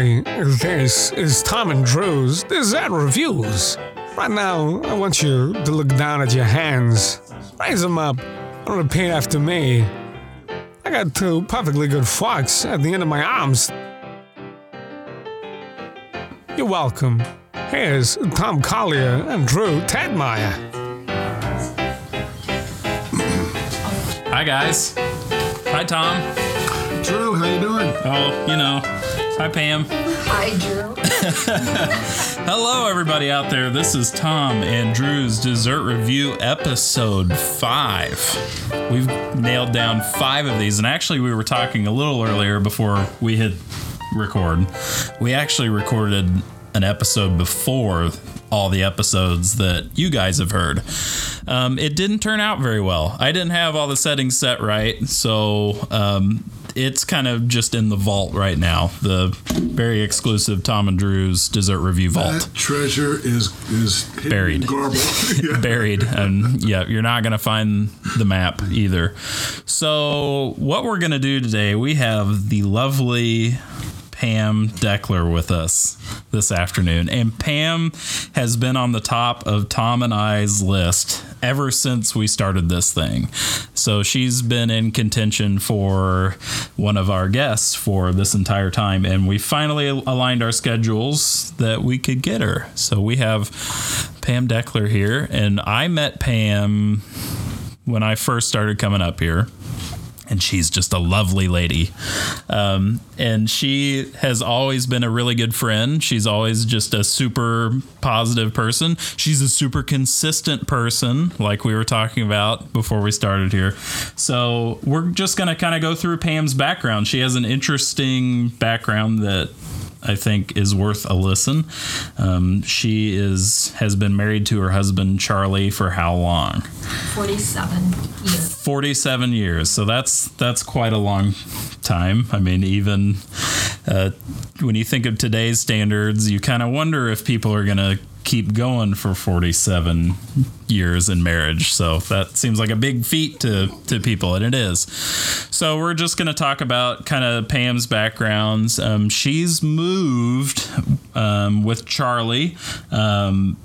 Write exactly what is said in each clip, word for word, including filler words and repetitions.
Hi, this is Tom and Drew's Dessert Reviews. Right now, I want you to look down at your hands, raise them up, and repeat after me. I got two perfectly good forks at the end of my arms. You're welcome. Here's Tom Collier and Drew Tadmeyer. Hi, guys. Hi, Tom. Drew, how you doing? Oh, you know. Hi, Pam. Hi, Drew. Hello, everybody out there. This is Tom and Drew's Dessert Review, episode five. We've nailed down five of these, and actually we were talking a little earlier before we hit record. We actually recorded an episode before all the episodes that you guys have heard. Um, it didn't turn out very well. I didn't have all the settings set right, so... Um, It's kind of just in the vault right now, the very exclusive Tom and Drew's Dessert Review vault. That treasure is is buried, yeah. buried, and yeah, you're not gonna find the map either. So what we're gonna do today, we have the lovely Pam Deckler with us this afternoon, and Pam has been on the top of Tom and I's list ever since we started this thing. So she's been in contention for one of our guests for this entire time, and we finally aligned our schedules that we could get her. So we have Pam Deckler here, and I met Pam when I first started coming up here. And she's just a lovely lady. Um, and she has always been a really good friend. She's always just a super positive person. She's a super consistent person, like we were talking about before we started here. So we're just going to kind of go through Pam's background. She has an interesting background that I think is worth a listen. Um, she is has been married to her husband, Charlie, for how long? forty-seven years. forty-seven years. So that's that's quite a long time. I mean, even uh, when you think of today's standards, you kind of wonder if people are going to keep going for forty-seven years in marriage. So that seems like a big feat to, to people, and it is. So we're just going to talk about kind of Pam's backgrounds. Um, she's moved um, with Charlie, um,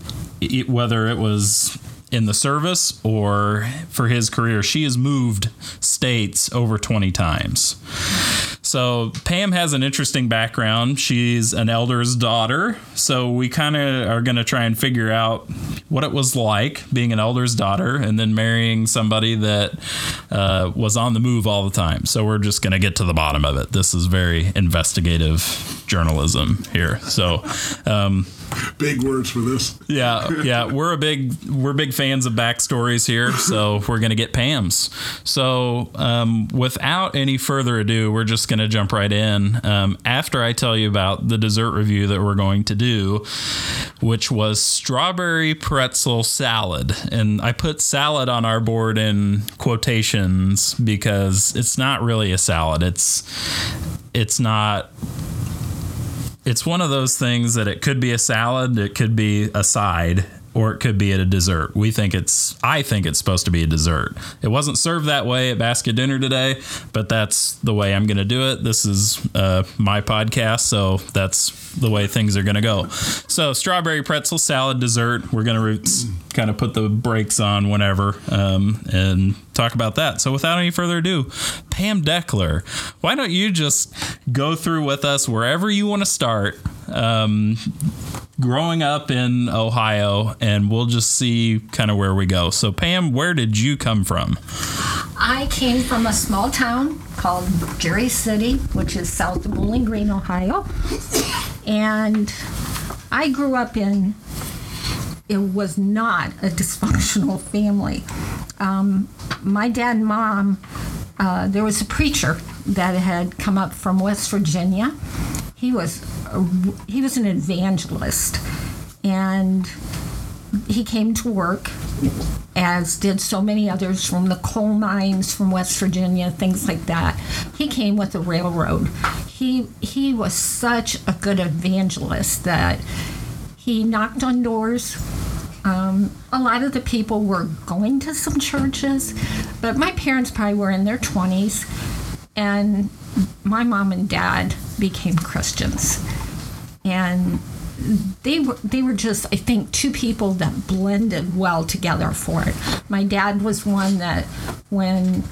it, whether it was in the service or for his career. She has moved states over twenty times. So Pam has an interesting background. She's an elder's daughter. So we kind of are going to try and figure out what it was like being an elder's daughter and then marrying somebody that uh, was on the move all the time. So we're just going to get to the bottom of it. This is very investigative journalism here. So um, big words for this. Yeah. Yeah. We're a big we're big fans of backstories here. So we're going to get Pam's. So um, without any further ado, we're just going to jump right in um, after I tell you about the dessert review that we're going to do, which was strawberry pretzel salad. And I put salad on our board in quotations because it's not really a salad. It's it's not. It's one of those things that it could be a salad. It could be a side. Or it could be at a dessert. We think it's, I think it's supposed to be a dessert. It wasn't served that way at basket dinner today, but that's the way I'm going to do it. This is uh, my podcast, so that's the way things are going to go. So strawberry pretzel salad dessert. We're going to re- kind of put the brakes on whenever um, and talk about that. So without any further ado, Pam Deckler, why don't you just go through with us wherever you want to start? Um, growing up in Ohio, and we'll just see kind of where we go. So, Pam, where did you come from? I came from a small town called Jerry City, which is south of Bowling Green, Ohio. And I grew up in, it was not a dysfunctional family. Um, my dad and mom, uh, there was a preacher that had come up from West Virginia. He was a, he was an evangelist, and he came to work, as did so many others from the coal mines from West Virginia, things like that. He came with the railroad. He he was such a good evangelist that he knocked on doors. Um, a lot of the people were going to some churches, but my parents probably were in their twenties, and my mom and dad became Christians. and they were they were just, I think, two people that blended well together for it. My dad was one that, when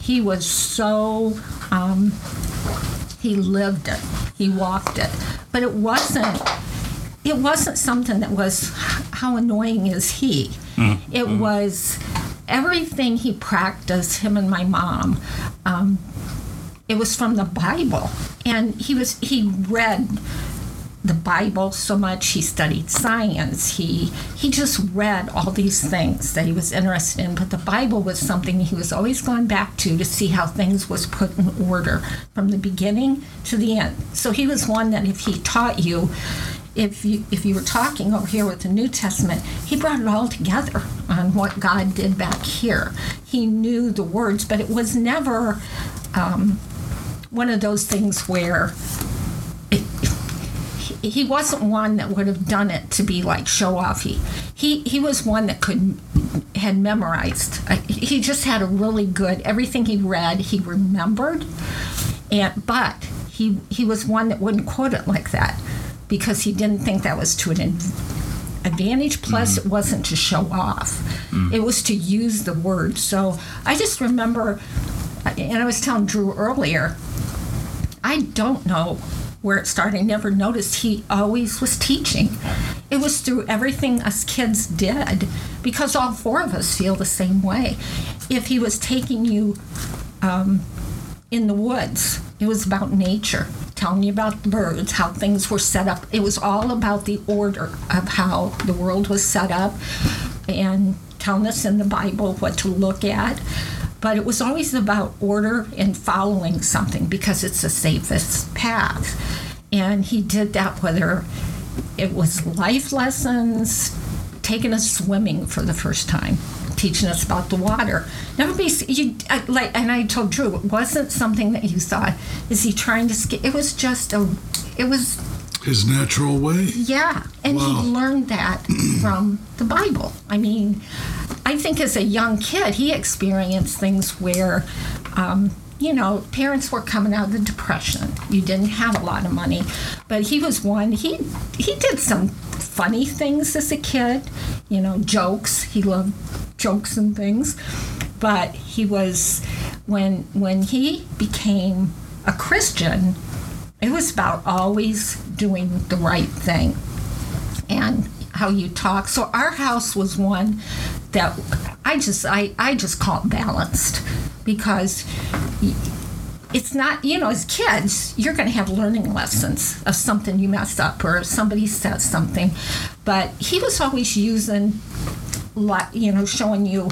he was so, um, he lived it, he walked it, but it wasn't it wasn't something that was, how annoying is he? Mm-hmm. It was everything he practiced, him and my mom. Um, it was from the Bible, and he was he read the Bible so much. He studied science. He he just read all these things that he was interested in, but the Bible was something he was always going back to to see how things was put in order from the beginning to the end. So he was one that if he taught you, if you if you were talking over here with the New Testament, he brought it all together on what God did back here. He knew the words, but it was never um, one of those things where it, he wasn't one that would have done it to be like show off. He, he, he was one that could had memorized. He just had a really good, everything he read, he remembered. And but he he was one that wouldn't quote it like that because he didn't think that was to an advantage. Plus, mm-hmm. it wasn't to show off. Mm-hmm. It was to use the word. So I just remember, and I was telling Drew earlier, I don't know where it started. I never noticed he always was teaching. It was through everything us kids did, because all four of us feel the same way. If he was taking you um, in the woods, it was about nature, telling you about the birds, how things were set up. It was all about the order of how the world was set up, and telling us in the Bible what to look at. But it was always about order and following something because it's the safest path. And he did that, whether it was life lessons, taking us swimming for the first time, teaching us about the water. Never be you I, like. And I told Drew, it wasn't something that you thought, is he trying to skate? It was just a, it was his natural way. Yeah, and wow. He learned that from the Bible. I mean, I think as a young kid, he experienced things where, um, you know, parents were coming out of the Depression. You didn't have a lot of money, but he was one. He he did some funny things as a kid, you know, jokes. He loved jokes and things, but he was when when he became a Christian, it was about always doing the right thing and how you talk. So our house was one that I just I, I just call it balanced, because it's not, you know, as kids, you're going to have learning lessons of something you messed up or if somebody said something. But he was always using, you know, showing you,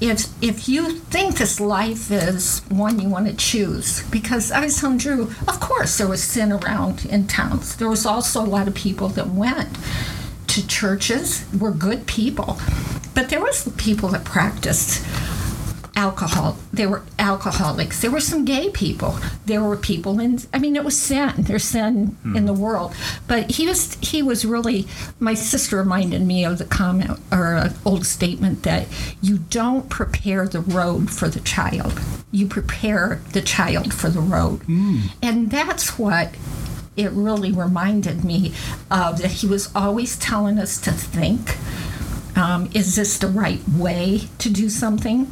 If if you think this life is one you want to choose, because I was telling Drew, of course there was sin around in towns. There was also a lot of people that went to churches, were good people, but there was the people that practiced alcohol. There were alcoholics. There were some gay people. There were people in, I mean, it was sin. There's sin hmm. in the world. But he was, he was really, my sister reminded me of the comment or an old statement that you don't prepare the road for the child. You prepare the child for the road. Hmm. And that's what it really reminded me of, that he was always telling us to think, um, is this the right way to do something?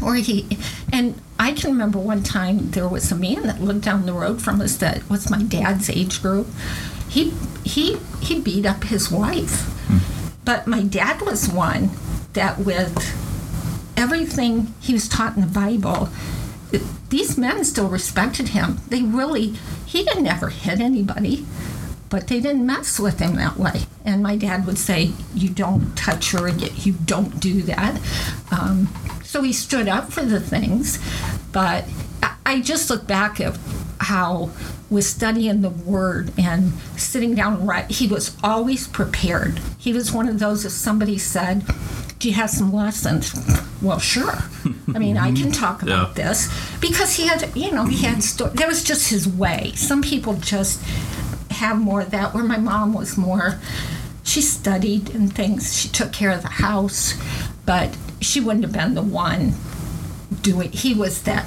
Or he, and I can remember one time there was a man that lived down the road from us that was my dad's age group. He he he beat up his wife, mm. but my dad was one that with everything he was taught in the Bible, it, these men still respected him. They really, he didn't ever hit anybody, but they didn't mess with him that way. And my dad would say, "You don't touch her. You don't do that." Um, So he stood up for the things, but I just look back at how with studying the Word and sitting down and writing, he was always prepared. He was one of those, if somebody said, do you have some lessons? Well, sure. I mean, I can talk about yeah. this. Because he had, you know, he had stories. That was just his way. Some people just have more of that, where my mom was more, she studied and things. She took care of the house, but she wouldn't have been the one doing. He was that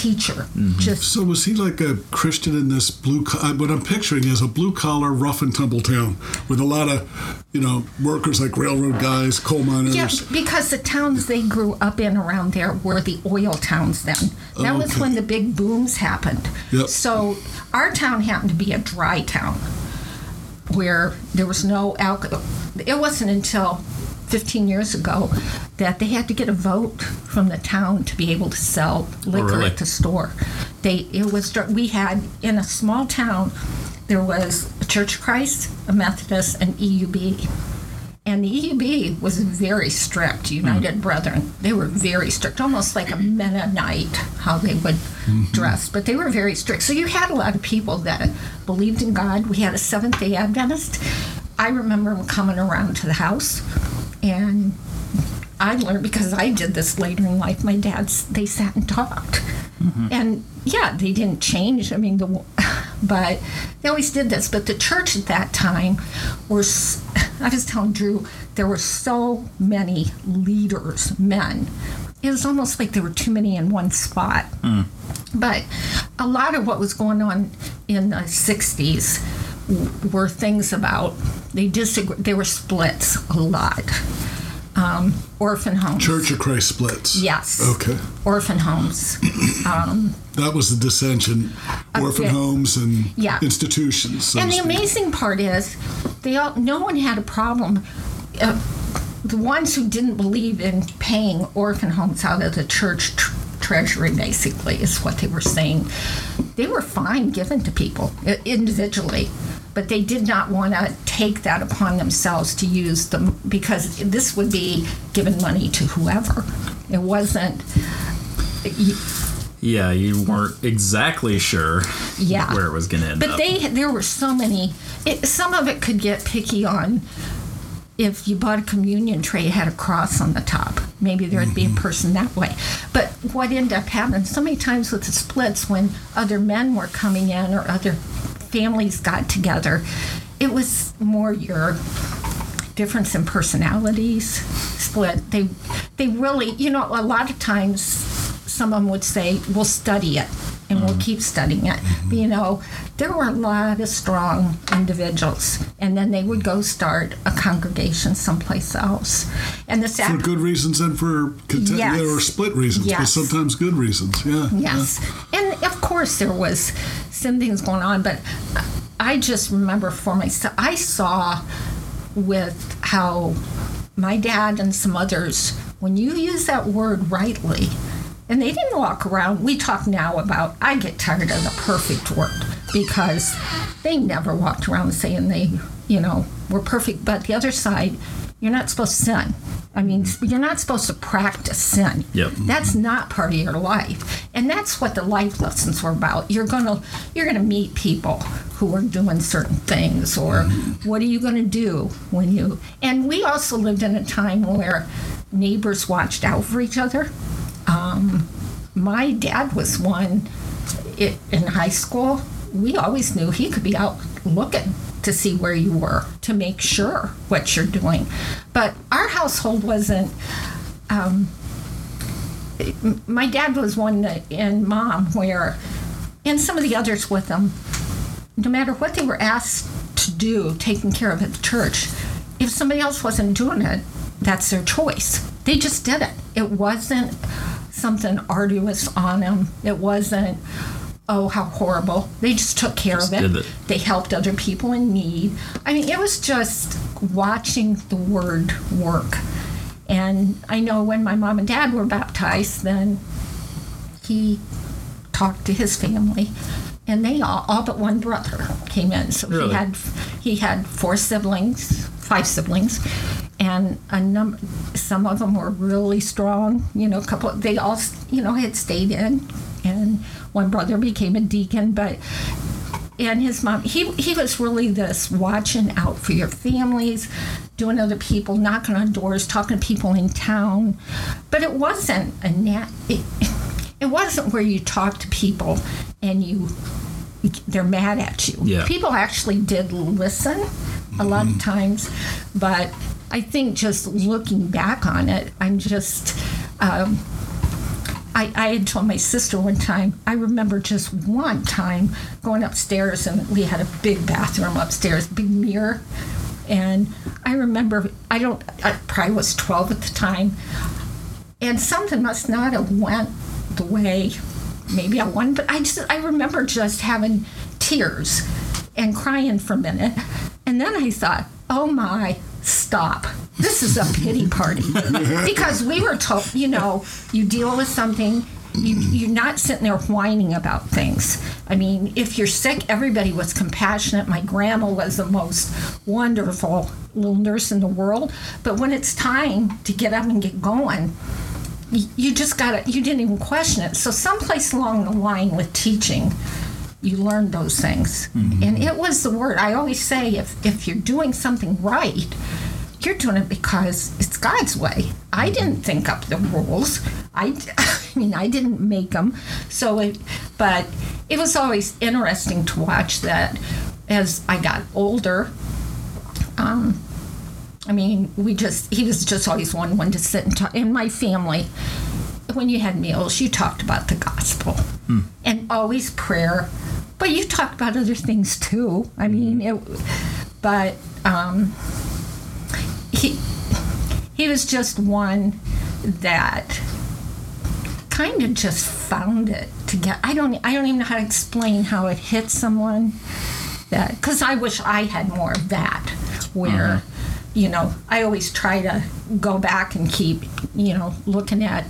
teacher. Mm-hmm. Just so was he like a Christian in this blue? Co- what I'm picturing is a blue collar, rough and tumble town with a lot of, you know, workers like railroad guys, coal miners. Yeah, because the towns they grew up in around there were the oil towns. Then that okay. was when the big booms happened. Yep. So our town happened to be a dry town where there was no alcohol. It wasn't until fifteen years ago that they had to get a vote from the town to be able to sell liquor oh, really? at the store. They it was we had in a small town there was a Church of Christ, a Methodist, an E U B, and the E U B was very strict. United mm-hmm. Brethren, they were very strict, almost like a Mennonite how they would mm-hmm. dress, but they were very strict. So you had a lot of people that believed in God. We had a Seventh-day Adventist. I remember him coming around to the house. And I learned, because I did this later in life, my dad's, they sat and talked. Mm-hmm. And, yeah, they didn't change. I mean, the, but they always did this. But the church at that time was, I was telling Drew, there were so many leaders, men. It was almost like there were too many in one spot. Mm. But a lot of what was going on in the sixties were things about they disagree. They were splits a lot. Um, orphan homes. Church of Christ splits. Yes. Okay. Orphan homes. Um, that was the dissension. Orphan okay. homes and yeah. institutions. So and the amazing part is, they all no one had a problem. Uh, the ones who didn't believe in paying orphan homes out of the church. Tr- Treasury, basically, is what they were saying. They were fine given to people individually, but they did not want to take that upon themselves to use them, because this would be giving money to whoever. It wasn't. You, yeah, you weren't exactly sure yeah. where it was going to end but up. But they, there were so many. It, some of it could get picky on. If you bought a communion tray, it had a cross on the top. Maybe there would be a person that way. But what ended up happening so many times with the splits, when other men were coming in or other families got together, it was more your difference in personalities split. They, they really, you know, a lot of times someone would say, we'll study it. And we'll keep studying it. But, you know, there were a lot of strong individuals, and then they would go start a congregation someplace else. And the sap- for good reasons and for cont- yes. there were split reasons, yes. but sometimes good reasons. Yeah. Yes, yeah. And of course there was some things going on, but I just remember for myself, I saw with how my dad and some others, when you use that word rightly. And they didn't walk around. We talk now about, I get tired of the perfect word, because they never walked around saying they, you know, were perfect. But the other side, you're not supposed to sin. I mean, you're not supposed to practice sin. Yep. That's not part of your life. And that's what the life lessons were about. You're going to you're gonna meet people who are doing certain things, or what are you going to do when you... And we also lived in a time where neighbors watched out for each other. Um, my dad was one it, in high school. We always knew he could be out looking to see where you were, to make sure what you're doing. But our household wasn't... Um, it, my dad was one that, and mom where, and some of the others with them, no matter what they were asked to do, taking care of at the church, if somebody else wasn't doing it, that's their choice. They just did it. It wasn't... something arduous on them. It wasn't, oh, how horrible. They just took care just of it. it. They helped other people in need. I mean, it was just watching the word work. And I know when my mom and dad were baptized, then he talked to his family, and they all, all but one brother came in. So really? he had he had four siblings, five siblings. And a number, some of them were really strong, you know, a couple, they all, you know, had stayed in, and one brother became a deacon, but, and his mom, he, he was really this watching out for your families, doing other people, knocking on doors, talking to people in town, but it wasn't a nat, it, it wasn't where you talk to people and you, they're mad at you. Yeah. People actually did listen a lot mm-hmm. of times, but I think just looking back on it, I'm just, um, I, I had told my sister one time, I remember just one time going upstairs, and we had a big bathroom upstairs, big mirror. And I remember, I don't, I probably was twelve at the time, and something must not have went the way maybe I won, but I just, I remember just having tears and crying for a minute. And then I thought, oh my, stop. This is a pity party. Because we were told, you know, you deal with something, you, you're not sitting there whining about things. I mean, if you're sick, everybody was compassionate. My grandma was the most wonderful little nurse in the world. But when it's time to get up and get going, you just got to, you didn't even question it. So someplace along the line with teaching, you learned those things. Mm-hmm. And it was the word. I always say, if, if you're doing something right, you're doing it because it's God's way. I didn't think up the rules. I, I mean, I didn't make them. So, it, but it was always interesting to watch that as I got older. Um, I mean, we just, he was just always one, one to sit and talk. In my family, when you had meals, you talked about the gospel hmm. and always prayer, but you talked about other things too. I mean, it, but um, he, he was just one that kind of just found it to get, I don't, I don't even know how to explain how it hit someone that, 'cause I wish I had more of that where, uh-huh. you know, I always try to go back and keep, you know, looking at,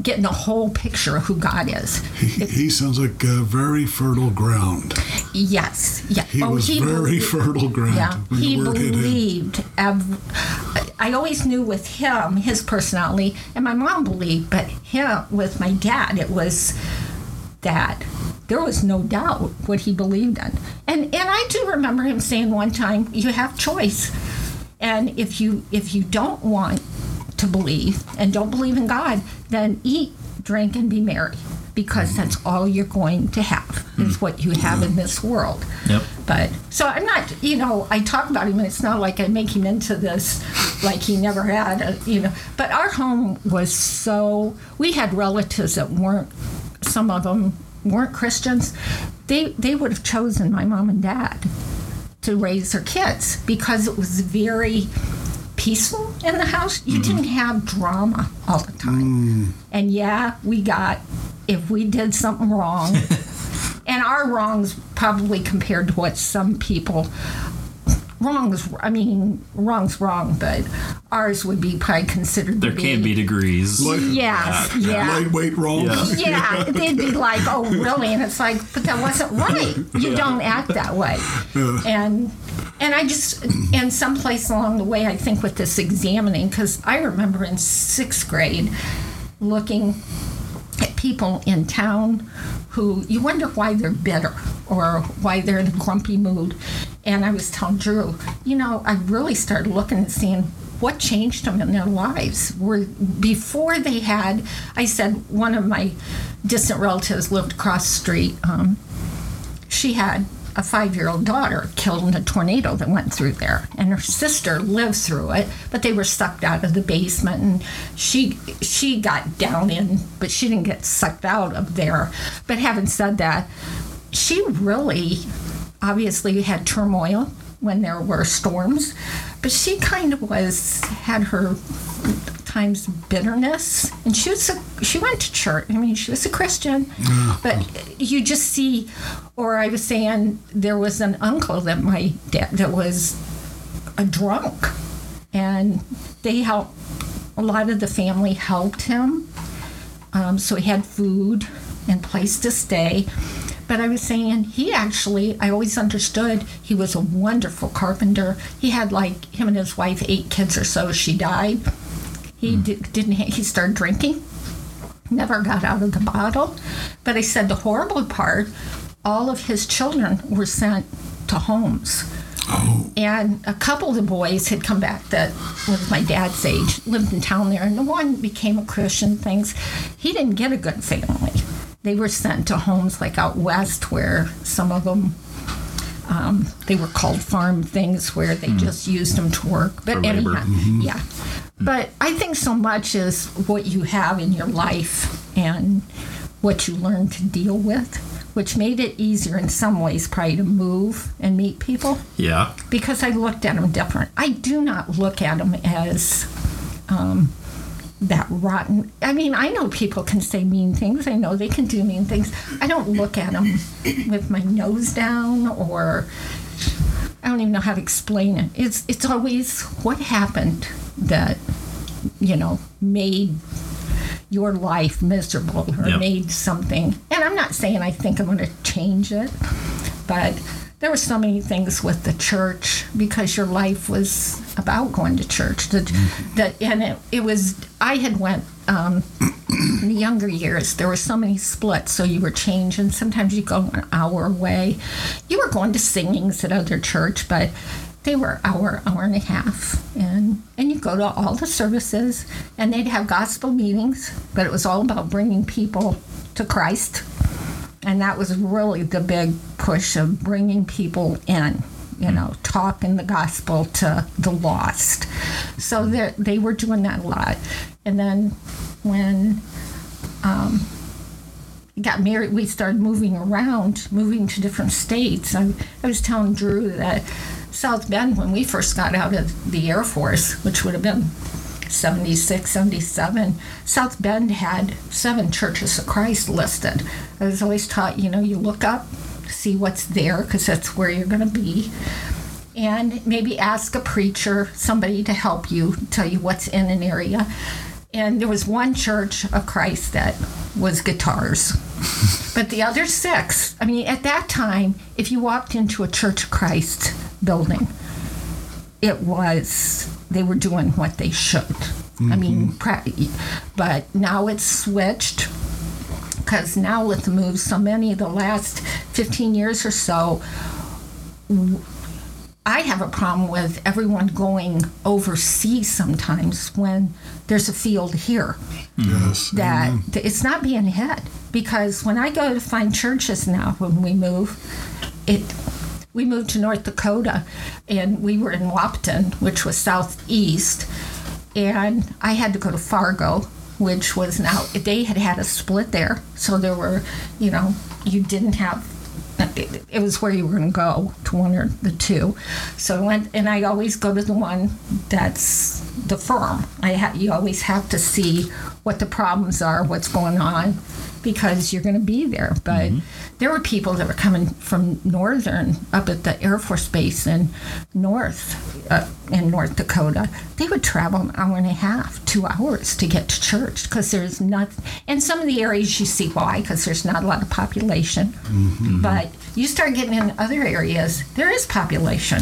getting the whole picture of who God is. He, he sounds like uh, very fertile ground. Yes. Yeah. He oh, was he very believed, fertile ground. Yeah. When he the word believed. Hit him. Ev- I always knew with him, his personality, and my mom believed, but him, with my dad, it was that there was no doubt what he believed in. And, and I do remember him saying one time, you have choice. And if you if you don't want to believe and don't believe in God, then eat, drink, and be merry, because that's all you're going to have is what you have in this world. Yep. But so I'm not, you know, I talk about him, and it's not like I make him into this, like he never had, a, you know. But our home was so, we had relatives that weren't, some of them weren't Christians. They they would have chosen my mom and dad to raise their kids because it was very peaceful in the house. You mm-hmm. didn't have drama all the time. Mm. And yeah, we got, if we did something wrong, and our wrongs probably compared to what some people, wrongs, I mean, wrong's wrong, but ours would be probably considered there to be. There can be degrees. Light, yes, yeah. yeah. Lightweight wrongs. Yeah. yeah, they'd be like, oh, really? And it's like, but that wasn't right. You yeah. don't act that way. Yeah. And and I just, and someplace along the way, I think with this examining, because I remember in sixth grade looking at people in town who, you wonder why they're bitter or why they're in a grumpy mood. And I was telling Drew, you know, I really started looking and seeing what changed them in their lives. Were before they had, I said, one of my distant relatives lived across the street. Um, she had a five-year-old daughter killed in a tornado that went through there. And her sister lived through it, but they were sucked out of the basement. And she she got down in, but she didn't get sucked out of there. But having said that, she really... Obviously, we had turmoil when there were storms, but she kind of was, had her times bitterness, and she was a, she went to church. I mean, she was a Christian, but you just see, or I was saying, there was an uncle that my dad, that was a drunk, and they helped, a lot of the family helped him, um, so he had food and place to stay. But I was saying, he actually, I always understood, he was a wonderful carpenter. He had, like, him and his wife, eight kids or so. She died. He mm. did, didn't, he started drinking, never got out of the bottle. But I said the horrible part, all of his children were sent to homes. Oh. And a couple of the boys had come back that was my dad's age, lived in town there. And the one became a Christian, things. He didn't get a good family. They were sent to homes like out west where some of them, um, they were called farm things where they mm. just used them to work. But anyhow, mm-hmm. yeah. Mm. But I think so much is what you have in your life and what you learn to deal with, which made it easier in some ways probably to move and meet people. Yeah. Because I looked at them different. I do not look at them as um, that rotten. I mean, I know people can say mean things. I know they can do mean things. I don't look at them with my nose down, or I don't even know how to explain it. It's, it's always what happened that, you know, made your life miserable or yep. made something. And I'm not saying I think I'm going to change it, but there were so many things with the church because your life was about going to church. That, mm-hmm. that, and it, it was, I had went, um, in the younger years, there were so many splits, so you were changing. Sometimes you go an hour away. You were going to singings at other church, but they were hour, hour and a half, and and you go to all the services, and they'd have gospel meetings, but it was all about bringing people to Christ, and that was really the big push of bringing people in, you know, talking the gospel to the lost. So they they were doing that a lot, and then when um, got married, we started moving around, moving to different states. I, I was telling Drew that South Bend, when we first got out of the Air Force, which would have been seventy-six, seventy-seven, South Bend had seven churches of Christ listed. I was always taught, you know, you look up, see what's there, because that's where you're going to be, and maybe ask a preacher, somebody to help you, tell you what's in an area. And there was one church of Christ that was guitars. But the other six, I mean, at that time, if you walked into a Church of Christ building, it was, they were doing what they should. Mm-hmm. I mean, but now it's switched, because now with the move, so many of the last fifteen years or so, I have a problem with everyone going overseas sometimes when there's a field here. Yes. That Amen. It's not being hit, because when I go to find churches now, when we move, it we moved to North Dakota, and we were in Wapton, which was southeast, and I had to go to Fargo, which was now, they had had a split there, so there were, you know, you didn't have, it was where you were going to go, to one or the two. So I went, and I always go to the one that's the firm. I ha- you always have to see what the problems are, what's going on, because you're going to be there. But mm-hmm. there were people that were coming from northern, up at the Air Force Base in North, uh, in North Dakota. They would travel an hour and a half, two hours to get to church, because there's not, and some of the areas you see why, because there's not a lot of population. Mm-hmm. But you start getting in other areas, there is population.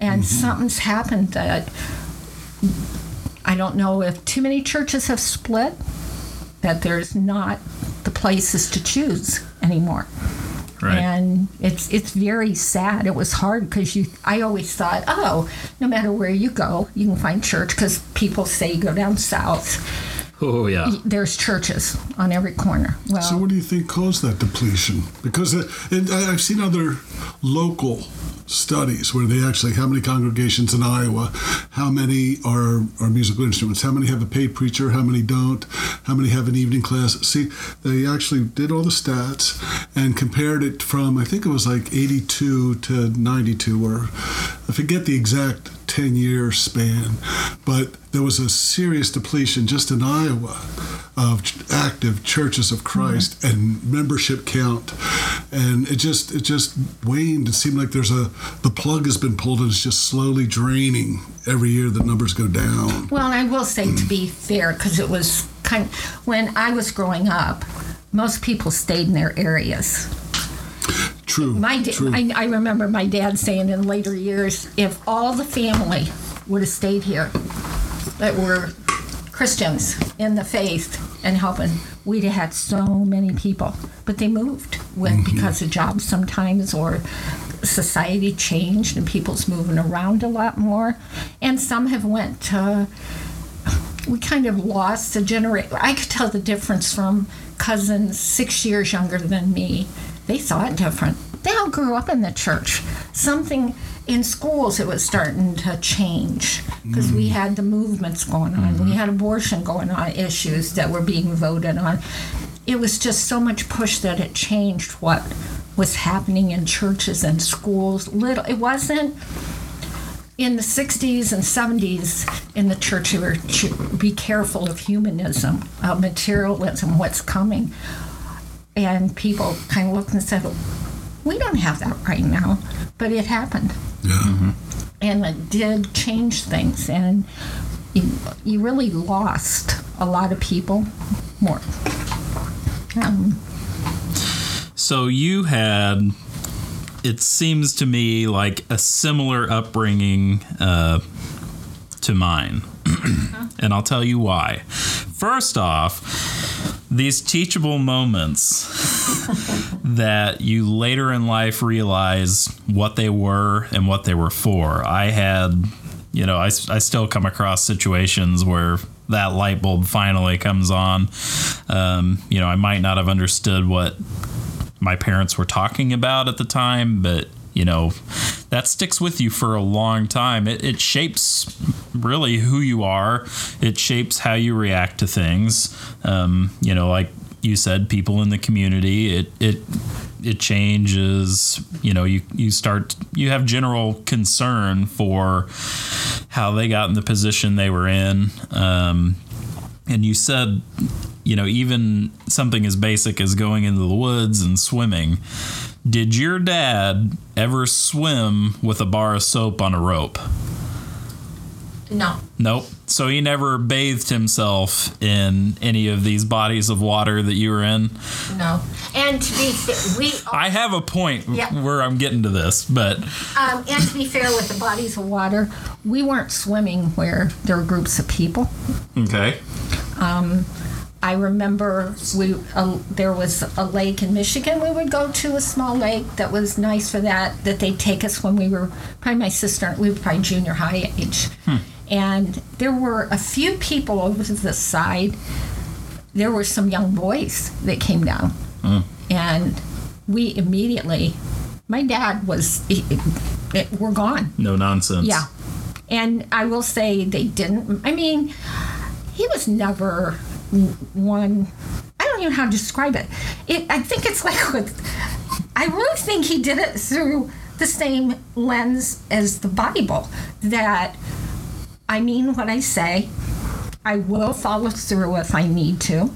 And mm-hmm. something's happened that, I don't know if too many churches have split, that there's not the places to choose anymore. Right. And it's it's very sad. It was hard because you. I always thought, oh, no matter where you go, you can find church, because people say you go down south. Oh, yeah. There's churches on every corner. Well, so what do you think caused that depletion? Because it, it, I've seen other local studies where they actually, how many congregations in Iowa, how many are, are musical instruments, how many have a paid preacher, how many don't, how many have an evening class. See, they actually did all the stats and compared it from, I think it was like eighty-two to ninety-two, or I forget the exact ten-year span, but there was a serious depletion just in Iowa of active churches of Christ mm-hmm. and membership count, and it just it just waned. It seemed like there's a the plug has been pulled, and it's just slowly draining. Every year the numbers go down. Well, and I will say, to be fair, because it was kind of, when I was growing up, most people stayed in their areas. True. My da- True. I, I remember my dad saying in later years, if all the family would have stayed here that were Christians in the faith and helping, we'd have had so many people. But they moved with mm-hmm. because of jobs sometimes, or society changed and people's moving around a lot more. And some have went to, we kind of lost a generation. I could tell the difference from cousins six years younger than me. They saw it different. They all grew up in the church. Something in schools, it was starting to change. because mm. we had the movements going on. Mm-hmm. We had abortion going on, issues that were being voted on. It was just so much push that it changed what was happening in churches and schools. Little, it wasn't in the sixties and seventies in the church. You were to be careful of humanism, of materialism, what's coming. And people kind of looked and said, we don't have that right now. But it happened. Yeah. Mm-hmm. And it did change things. And you, you really lost a lot of people more. Um, so you had, it seems to me, like a similar upbringing uh, to mine. And I'll tell you why. First off, these teachable moments that you later in life realize what they were and what they were for. I had, you know, I, I still come across situations where that light bulb finally comes on. Um, you know, I might not have understood what my parents were talking about at the time, but, you know, that sticks with you for a long time. It, it shapes really who you are. It shapes how you react to things. Um, you know, like you said, people in the community, it it it changes. You know, you, you start, you have general concern for how they got in the position they were in. Um, and you said, you know, even something as basic as going into the woods and swimming. Did your dad ever swim with a bar of soap on a rope? No. Nope. So he never bathed himself in any of these bodies of water that you were in? No. And to be fair, we... all, I have a point yeah. where I'm getting to this, but... Um, and to be fair, with the bodies of water, we weren't swimming where there were groups of people. Okay. Um... I remember we uh, there was a lake in Michigan we would go to, a small lake that was nice for that, that they'd take us when we were, probably my sister, we were probably junior high age. Hmm. And there were a few people over to the side. There were some young boys that came down. Hmm. And we immediately, my dad was, it, it, we're gone. No nonsense. Yeah. And I will say they didn't, I mean, he was never... one, I don't even know how to describe it. It, I think it's like with, I really think he did it through the same lens as the Bible, that I mean what I say, I will follow through if I need to.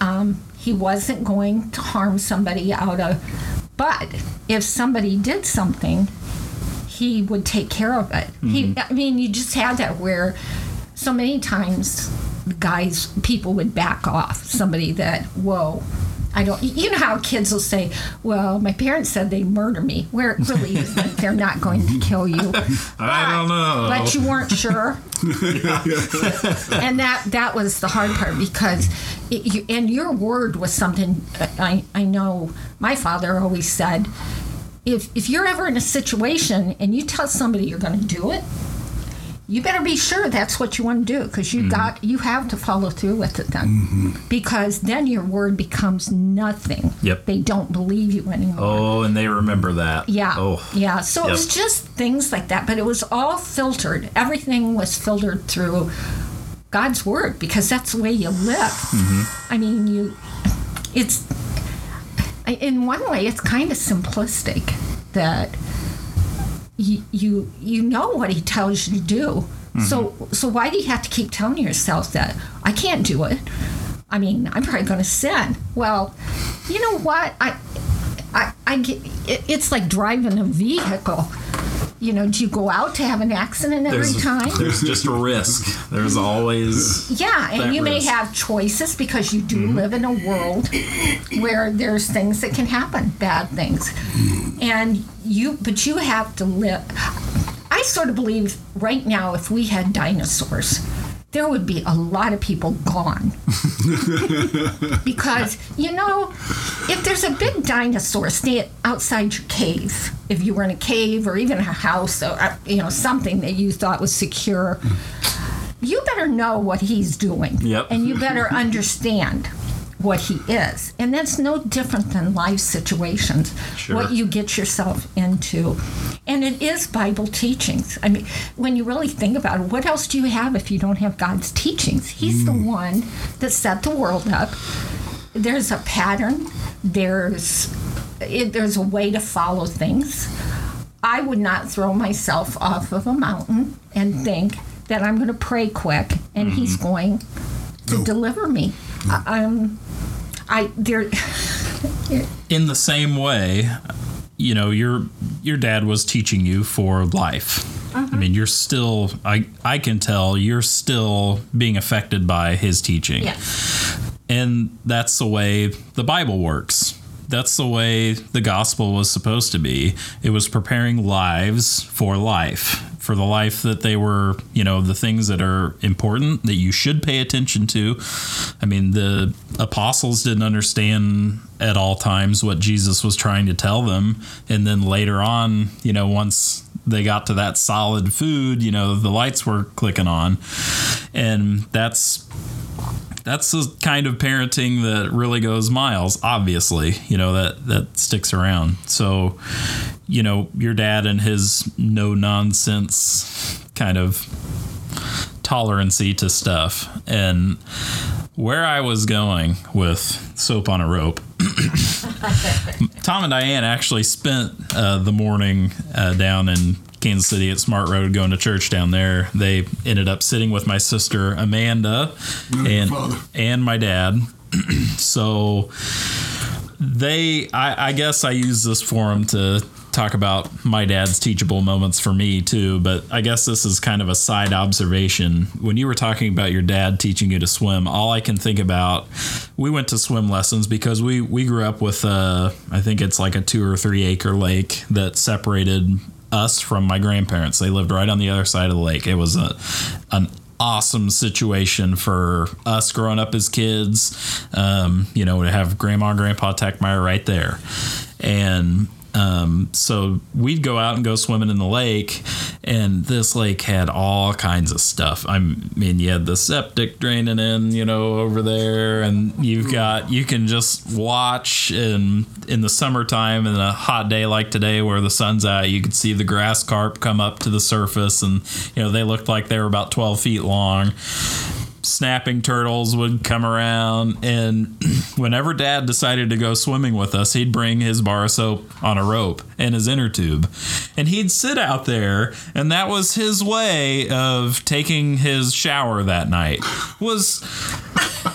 Um, he wasn't going to harm somebody out of, but if somebody did something, he would take care of it. Mm-hmm. He, I mean, you just had that where so many times guys, people would back off. Somebody that, whoa, I don't, you know how kids will say, well, my parents said they'd murder me, where it really is like they're not going to kill you. But, I don't know. But you weren't sure. And that that was the hard part, because, it, you, and your word was something, I, I know my father always said, if if you're ever in a situation and you tell somebody you're going to do it, you better be sure that's what you want to do, because you mm-hmm. got you have to follow through with it then, mm-hmm. because then your word becomes nothing. Yep. They don't believe you anymore. Oh, and they remember that. Yeah. Oh. Yeah. So yep. It was just things like that, but it was all filtered. Everything was filtered through God's word, because that's the way you live. Mm-hmm. I mean, you. It's in one way, it's kind of simplistic that. You, you you know what he tells you to do. Mm-hmm. So so why do you have to keep telling yourself that? I can't do it. I mean, I'm probably going to sin. Well, you know what? I I, I get, it, it's like driving a vehicle. You know, do you go out to have an accident every there's, time? There's just a risk. There's always yeah, and you risk. May have choices, because you do mm-hmm. live in a world where there's things that can happen, bad things, and you. But you have to live. I sort of believe right now, if we had dinosaurs, there would be a lot of people gone. Because, you know, if there's a big dinosaur, stay outside your cave. If you were in a cave or even a house, or, you know, something that you thought was secure, you better know what he's doing. Yep. And you better understand what he is. And that's no different than life situations, sure. What you get yourself into. And it is Bible teachings. I mean, when you really think about it, what else do you have if you don't have God's teachings? He's mm. the one that set the world up. There's a pattern. There's it, there's a way to follow things. I would not throw myself off of a mountain and think that I'm going to pray quick and mm-hmm. he's going to no. deliver me. No. I, um, I there. In the same way, you know, your your dad was teaching you for life. Uh-huh. I mean, you're still. I I can tell you're still being affected by his teaching. Yes. And that's the way the Bible works. That's the way the gospel was supposed to be. It was preparing lives for life, for the life that they were, you know, the things that are important that you should pay attention to. I mean, the apostles didn't understand at all times what Jesus was trying to tell them. And then later on, you know, once they got to that solid food, you know, the lights were clicking on. And that's... That's the kind of parenting that really goes miles, obviously, you know, that, that sticks around. So, you know, your dad and his no-nonsense kind of tolerancy to stuff. And where I was going with Soap on a Rope, Tom and Diane actually spent uh, the morning uh, down in Kansas City at Smart Road, going to church down there. They ended up sitting with my sister Amanda and and my dad. So they, I, I guess, I use this forum to talk about my dad's teachable moments for me too. But I guess this is kind of a side observation. When you were talking about your dad teaching you to swim, all I can think about, we went to swim lessons because we we grew up with a, I think it's like a two or three acre lake that separated us from my grandparents. They lived right on the other side of the lake. It was a, an awesome situation for us growing up as kids, um, you know, to have Grandma and Grandpa Techmeyer right there. And um, so we'd go out and go swimming in the lake, and this lake had all kinds of stuff. I mean, you had the septic draining in, you know, over there, and you've got, you can just watch, and in the summertime and a hot day like today where the sun's out, you could see the grass carp come up to the surface, and, you know, they looked like they were about twelve feet long. Snapping turtles would come around, and whenever Dad decided to go swimming with us, he'd bring his bar of soap on a rope and his inner tube, and he'd sit out there, and that was his way of taking his shower that night. Was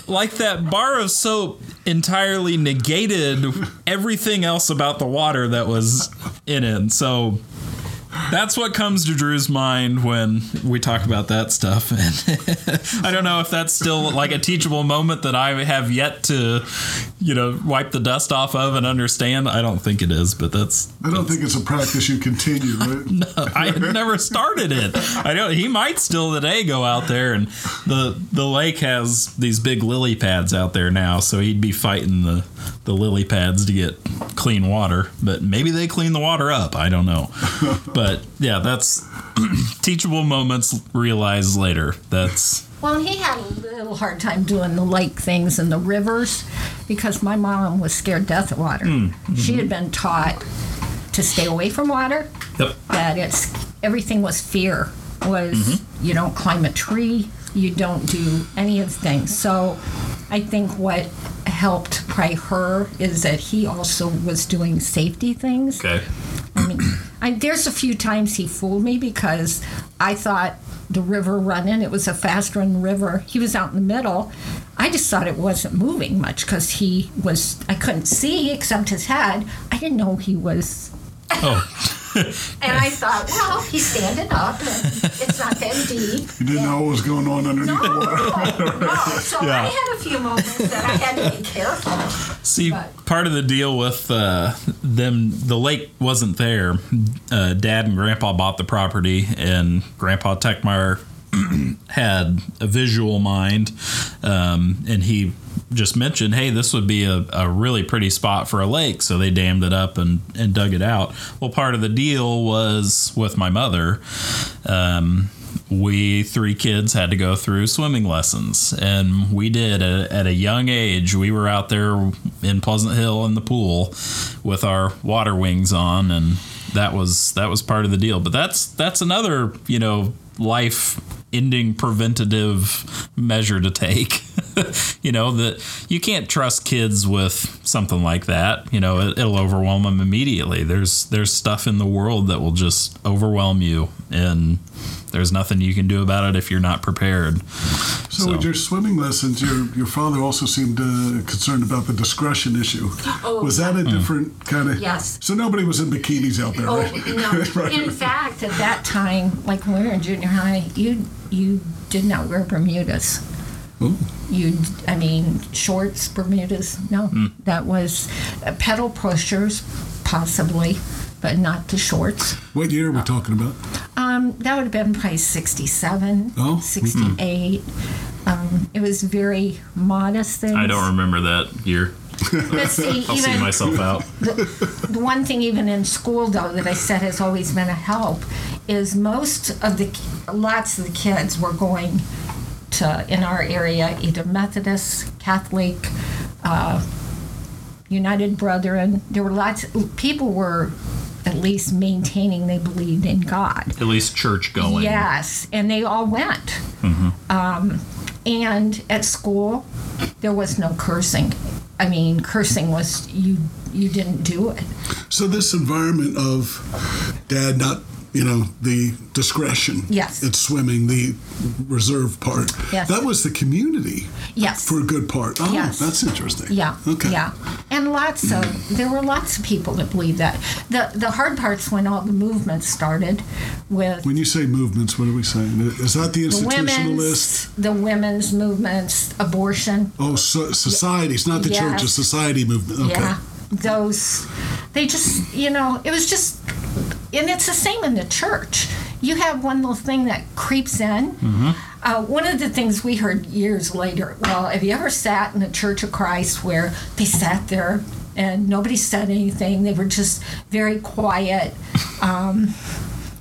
like that bar of soap entirely negated everything else about the water that was in it. So that's what comes to Drew's mind when we talk about that stuff. And I don't know if that's still like a teachable moment that I have yet to, you know, wipe the dust off of and understand. I don't think it is, but that's... I don't that's, think it's a practice you continue, right? No, I had never started it. I don't. He might still today go out there, and the the lake has these big lily pads out there now, so he'd be fighting the, the lily pads to get clean water. But maybe they clean the water up. I don't know. But But, yeah, that's teachable moments realized later. That's Well, he had a little hard time doing the lake things and the rivers because my mom was scared death of water. Mm, mm-hmm. She had been taught to stay away from water, yep. that it's everything was fear, was mm-hmm. you don't climb a tree, you don't do any of the things. So I think what helped probably her is that he also was doing safety things. Okay. I mean, I, there's a few times he fooled me because I thought the river running, it was a fast run river. He was out in the middle. I just thought it wasn't moving much because he was, I couldn't see except his head. I didn't know he was. Oh. And I thought, well, he's standing up, and it's not that deep. You didn't and know what was going on underneath no, the water. No, no. So yeah. I had a few moments that I had to be careful. See, but. Part of the deal with uh, them, the lake wasn't there. Uh, Dad and Grandpa bought the property, and Grandpa Techmeyer had a visual mind, um, and he just mentioned, hey, this would be a, a really pretty spot for a lake. So they dammed it up and, and dug it out. Well, part of the deal was with my mother. Um, we three kids had to go through swimming lessons, and we did at a young age. We were out there in Pleasant Hill in the pool with our water wings on, and that was that was part of the deal. But that's that's another, you know, life-ending preventative measure to take. You know, that you can't trust kids with something like that. You know, it, it'll overwhelm them immediately. There's there's stuff in the world that will just overwhelm you, and there's nothing you can do about it if you're not prepared. So, so. With your swimming lessons, your your father also seemed uh, concerned about the discretion issue. Oh, was that a mm. different kind of... Yes. So nobody was in bikinis out there, oh, right? No. Right. In fact, at that time, like when we were in junior high, you you did not wear Bermudas. Ooh. You, I mean, shorts, Bermudas, no. Mm. That was uh, pedal pushers, possibly, but not the shorts. What year are we uh, talking about? Um, that would have been probably sixty-seven, oh. sixty-eight. Mm-hmm. Um, it was very modest things. I don't remember that year. But see, I'll even, see myself out. The, the one thing even in school, though, that I said has always been a help is most of the, lots of the kids were going to, in our area, either Methodist, Catholic, uh, United Brethren. There were lots, people were at least maintaining they believed in God. At least church going. Yes, and they all went. Mm-hmm. Um, and at school, there was no cursing. I mean, cursing was, you you didn't do it. So this environment of dad not, you know, the discretion. Yes. It's swimming, the reserve part. Yes. That was the community. Yes. For a good part. Oh, yes. That's interesting. Yeah. Okay. Yeah. And lots of, there were lots of people that believed that. The the hard part's when all the movements started with... When you say movements, what are we saying? Is that the institutionalists? The women's, the women's movements, abortion. Oh, so societies, not the yes. church, a society movement. Okay. Yeah. Those, they just, you know, it was just... And it's the same in the church. You have one little thing that creeps in. Mm-hmm. Uh, one of the things we heard years later, well, have you ever sat in the Church of Christ where they sat there and nobody said anything? They were just very quiet. Um,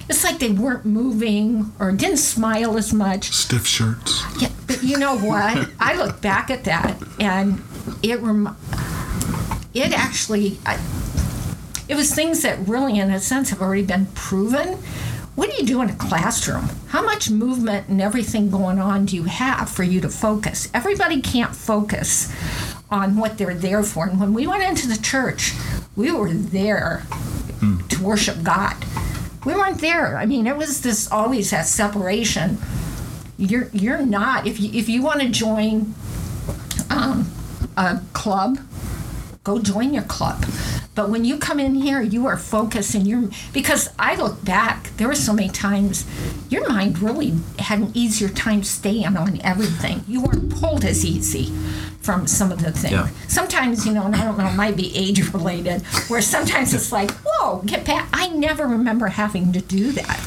it's like they weren't moving or didn't smile as much. Stiff shirts. Yeah, but you know what? I look back at that, and it rem- it actually... I, It was things that really, in a sense, have already been proven. What do you do in a classroom? How much movement and everything going on do you have for you to focus? Everybody can't focus on what they're there for. And when we went into the church, we were there mm. to worship God. We weren't there. I mean, it was this always that separation. You're you're not. If you if you want to join um, a club, go join your club. But when you come in here, you are focused, and you're, because I look back, there were so many times your mind really had an easier time staying on everything. You weren't pulled as easy from some of the things. Yeah. Sometimes, you know, and I don't know, it might be age-related, where sometimes it's like, whoa, get back. I never remember having to do that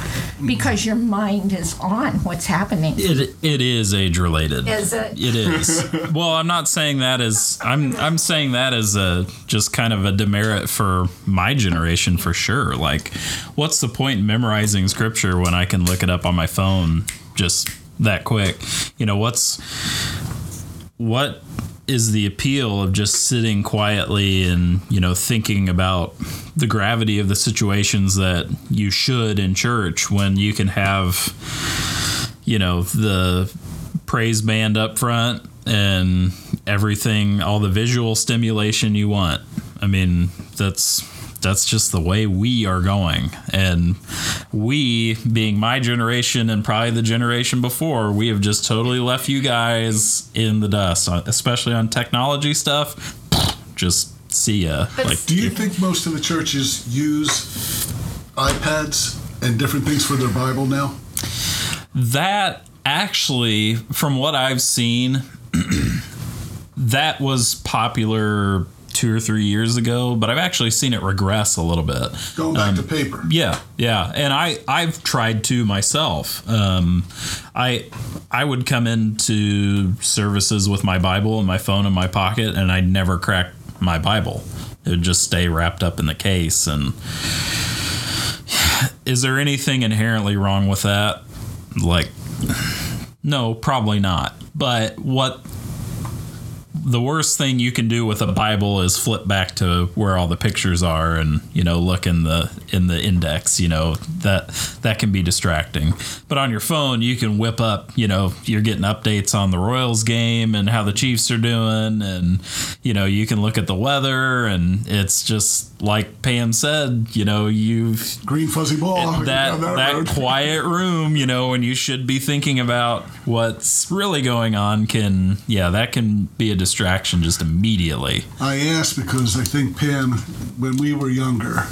because your mind is on what's happening. It It is age-related. Is it? It is. Well, I'm not saying that as, I'm, I'm saying that as a, just kind of a demerit for my generation, for sure. Like, what's the point in memorizing scripture when I can look it up on my phone just that quick? You know, what's what is the appeal of just sitting quietly and, you know, thinking about the gravity of the situations that you should in church when you can have, you know, the praise band up front and everything, all the visual stimulation you want. I mean, that's that's just the way we are going. And we, being my generation and probably the generation before, we have just totally left you guys in the dust, especially on technology stuff. Just see ya. Like, do you think most of the churches use iPads and different things for their Bible now? That actually, from what I've seen, that was popular two or three years ago, but I've actually seen it regress a little bit. Going back um, to paper. Yeah, yeah. And I, I've tried to myself. Um, I I would come into services with my Bible and my phone in my pocket, and I'd never crack my Bible. It would just stay wrapped up in the case. And is there anything inherently wrong with that? like, no, probably not. But what the worst thing you can do with a Bible is flip back to where all the pictures are and, you know, look in the in the index, you know, that that can be distracting. But on your phone, you can whip up, you know, you're getting updates on the Royals game and how the Chiefs are doing. And, you know, you can look at the weather, and it's just like Pam said, you know, you've green fuzzy ball that, that, that quiet room, you know, and you should be thinking about what's really going on. Can, yeah, that can be a distraction. Distraction just immediately. I asked because I think, Pam, when we were younger,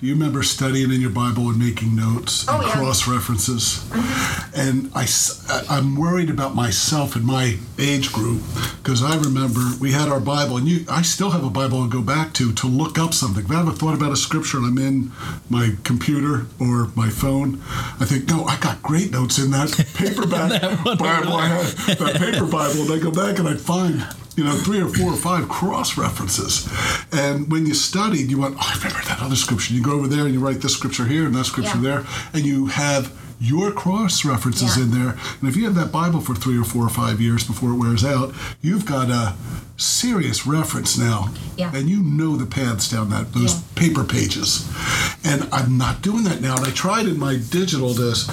do you remember studying in your Bible and making notes and oh, yeah. cross references? And I, I'm worried about myself and my age group because I remember we had our Bible, and you, I still have a Bible to go back to to look up something. If I have a thought about a scripture and I'm in my computer or my phone, I think, no, I got great notes in that paperback that Bible I had, that paper Bible, and I go back and I find, you know, three or four or five cross-references. And when you studied, you went, oh, I remember that other scripture. You go over there and you write this scripture here and that scripture yeah. there, and you have your cross-references yeah. in there. And if you have that Bible for three or four or five years before it wears out, you've got a serious reference now. Yeah. And you know the paths down that those yeah. paper pages. And I'm not doing that now. And I tried in my digital disc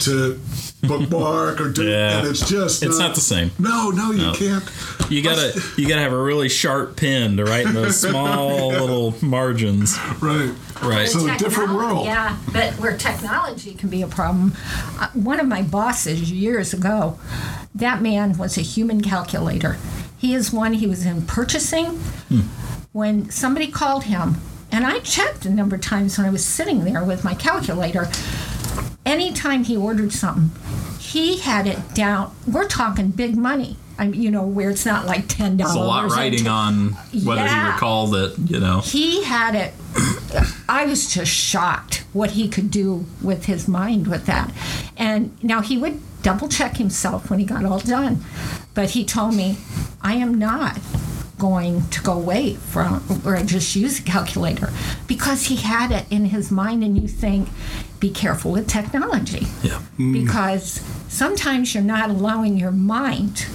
to bookmark or do yeah. and it's just it's not, not the same. No, no, you no. can't. You gotta you gotta have a really sharp pen to write in those small yeah. little margins. Right, right. So a different world. Yeah, but where technology can be a problem. Uh, one of my bosses years ago, that man was a human calculator. He is one. He was in purchasing hmm. when somebody called him, and I checked a number of times when I was sitting there with my calculator. Anytime he ordered something, he had it down. We're talking big money. I mean, you know, where it's not like ten dollars. There's a lot writing t- on whether yeah. you recall that, you know. He had it. I was just shocked what he could do with his mind with that. And now he would double check himself when he got all done. But he told me, I am not going to go away from or just use a calculator because he had it in his mind. And you think, be careful with technology. Yeah. Mm. Because sometimes you're not allowing your mind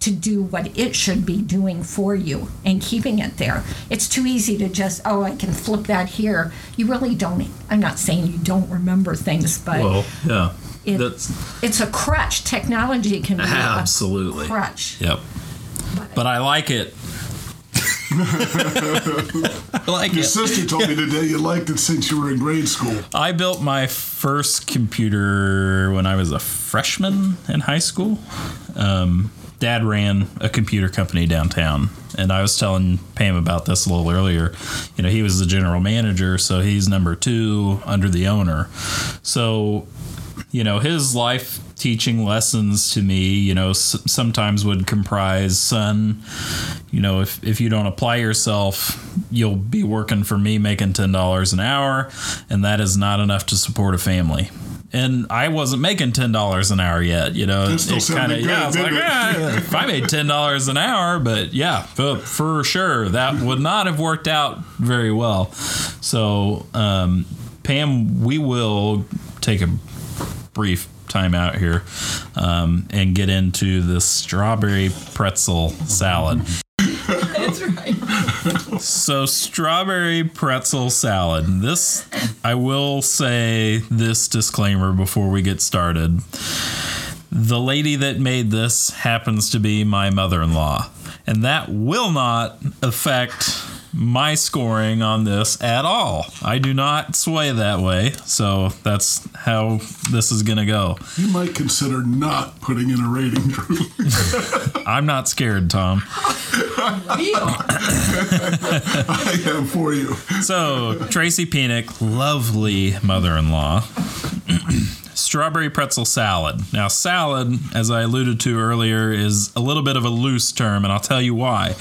to do what it should be doing for you and keeping it there. It's too easy to just, oh, I can flip that here. You really don't. I'm not saying you don't remember things, but well, yeah. it, that's, it's a crutch. Technology can be absolutely. a crutch. Yep. But, but I like it. I like Your it. sister told me today you liked it since you were in grade school. I built my first computer when I was a freshman in high school. Um, Dad ran a computer company downtown, and I was telling Pam about this a little earlier. You know, he was the general manager, so he's number two under the owner. So, you know, his life teaching lessons to me, you know, s- sometimes would comprise, son, you know, if, if you don't apply yourself, you'll be working for me making ten dollars an hour, and that is not enough to support a family. And I wasn't making ten dollars an hour yet, you know. It, it kind of, yeah, I was like, yeah, if I made ten dollars an hour, but yeah, for, for sure, that would not have worked out very well. So, um, Pam, we will take a brief time out here um, and get into the strawberry pretzel salad. That's right. So strawberry pretzel salad. This, I will say this disclaimer before we get started. The lady that made this happens to be my mother-in-law, and that will not affect my scoring on this at all. I do not sway that way, so that's how this is going to go. You might consider not putting in a rating, Drew. I'm not scared, Tom. I am for you. So, Tracy Penick, lovely mother-in-law. Strawberry pretzel salad. Now, salad, as I alluded to earlier, is a little bit of a loose term, and I'll tell you why.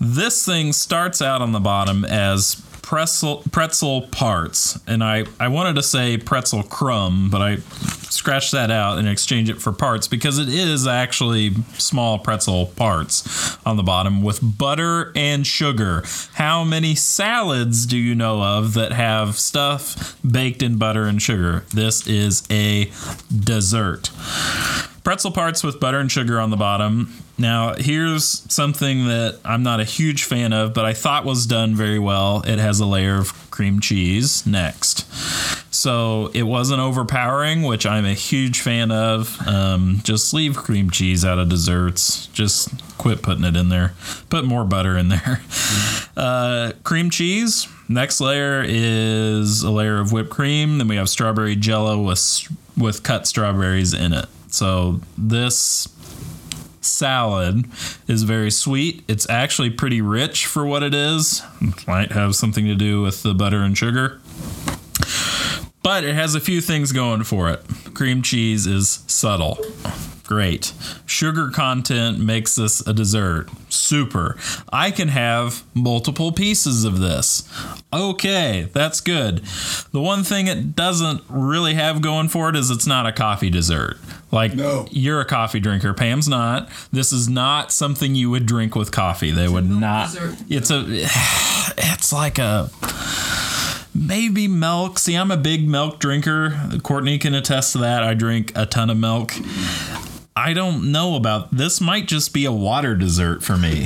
This thing starts out on the bottom as pretzel, pretzel parts, and I, I wanted to say pretzel crumb, but I scratch that out and exchange it for parts, because it is actually small pretzel parts on the bottom with butter and sugar. How many salads do you know of that have stuff baked in butter and sugar? This is a dessert. Pretzel parts with butter and sugar on the bottom. Now, here's something that I'm not a huge fan of, but I thought was done very well. It has a layer of cream cheese next. So it wasn't overpowering, which I'm a huge fan of. Um, just leave cream cheese out of desserts. Just quit putting it in there. Put more butter in there. Uh, cream cheese. Next layer is a layer of whipped cream. Then we have strawberry jello with, with cut strawberries in it. So this salad is very sweet. It's actually pretty rich for what it is. It might have something to do with the butter and sugar. But it has a few things going for it. Cream cheese is subtle. Great. Sugar content makes this a dessert. Super. I can have multiple pieces of this. Okay, that's good. The one thing it doesn't really have going for it is it's not a coffee dessert. Like, no. You're a coffee drinker. Pam's not. This is not something you would drink with coffee. They it's would not. Dessert. It's a. It's like a. Maybe milk. See, I'm a big milk drinker. Courtney can attest to that. I drink a ton of milk. I don't know about this. Might just be a water dessert for me.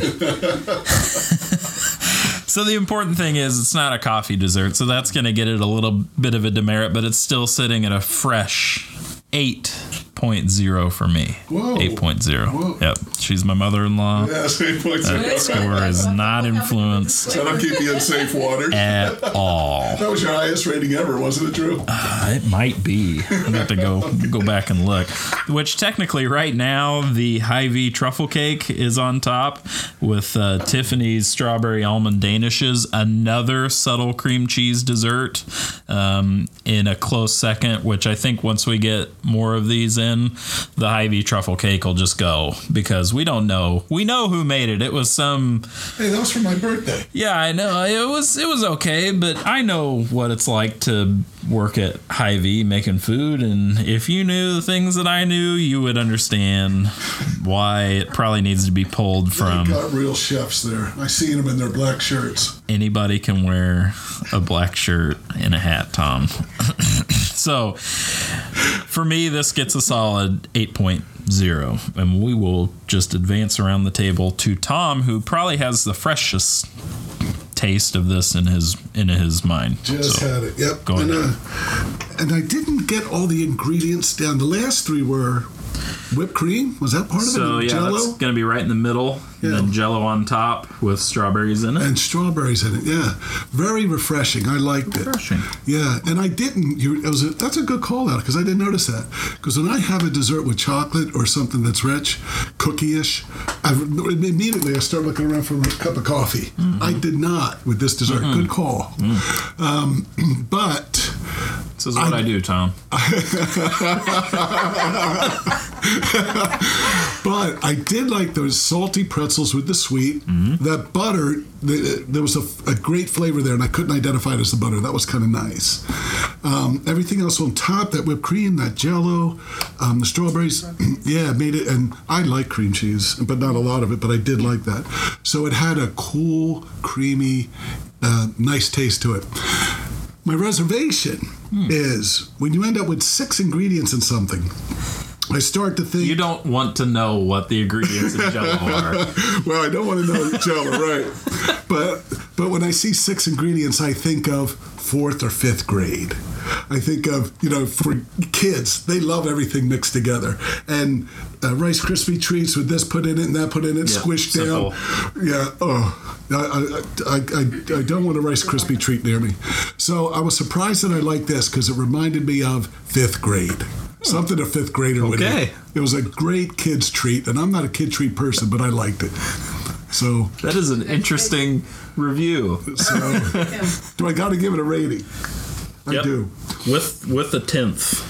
So the important thing is it's not a coffee dessert. So that's going to get it a little bit of a demerit, but it's still sitting at a fresh eight point oh for me. Whoa. eight point oh. Whoa. Yep. She's my mother-in-law. Yes, eight point oh. That score is not influenced. That'll keep you in safe waters. At all. That was your highest rating ever, wasn't it, Drew? Uh, it might be. I'll have to go go back and look. Which technically right now the Hy-Vee truffle cake is on top with uh, Tiffany's strawberry almond danishes, another subtle cream cheese dessert um, in a close second, which I think once we get more of these in, the Hy-Vee truffle cake will just go, because we don't know. We know who made it. It was some. Hey, that was for my birthday. Yeah, I know. It was it was okay, but I know what it's like to work at Hy-Vee making food, and if you knew the things that I knew, you would understand why it probably needs to be pulled from. They got real chefs there. I seen them in their black shirts. Anybody can wear a black shirt and a hat, Tom. So, for me, this gets a solid eight point oh, and we will just advance around the table to Tom, who probably has the freshest taste of this in his in his mind. Just so, had it, yep. Go and, ahead. Uh, and I didn't get all the ingredients down. The last three were whipped cream. Was that part of so, it? So yeah, Jello? That's going to be right in the middle, yeah. And then Jello on top with strawberries in it. And strawberries in it, yeah. Very refreshing. I liked refreshing. it. Refreshing. Yeah, and I didn't. You, it was a, that's a good call out, because I didn't notice that. Because when I have a dessert with chocolate or something that's rich, cookie-ish, I've, immediately I start looking around for a cup of coffee. Mm-hmm. I did not. With this dessert. Mm-hmm. Good call. Mm. Um, but this is what I, I do, Tom. But I did like those salty pretzels with the sweet. Mm-hmm. That butter, the, there was a, a great flavor there, and I couldn't identify it as the butter. That was kind of nice. Um, everything else on top, that whipped cream, that Jello, um, the strawberries, yeah, made it. And I like cream cheese, but not a lot of it, but I did like that. So it had a cool, creamy, uh, nice taste to it. My reservation hmm. is when you end up with six ingredients in something, I start to think... You don't want to know what the ingredients in Jello are. Well, I don't want to know Jello, right. But but when I see six ingredients, I think of fourth or fifth grade. I think of, you know, for kids, they love everything mixed together. And uh, Rice Krispie treats with this put in it and that put in it, yeah, squished simple. down. Yeah, oh, I, I, I, I don't want a Rice Krispie treat near me. So I was surprised that I liked this, because it reminded me of fifth grade. Something a fifth grader okay. would eat. It was a great kid's treat, and I'm not a kid treat person, but I liked it. So that is an interesting review. So, do I got to give it a rating? I yep. do. With with a tenth.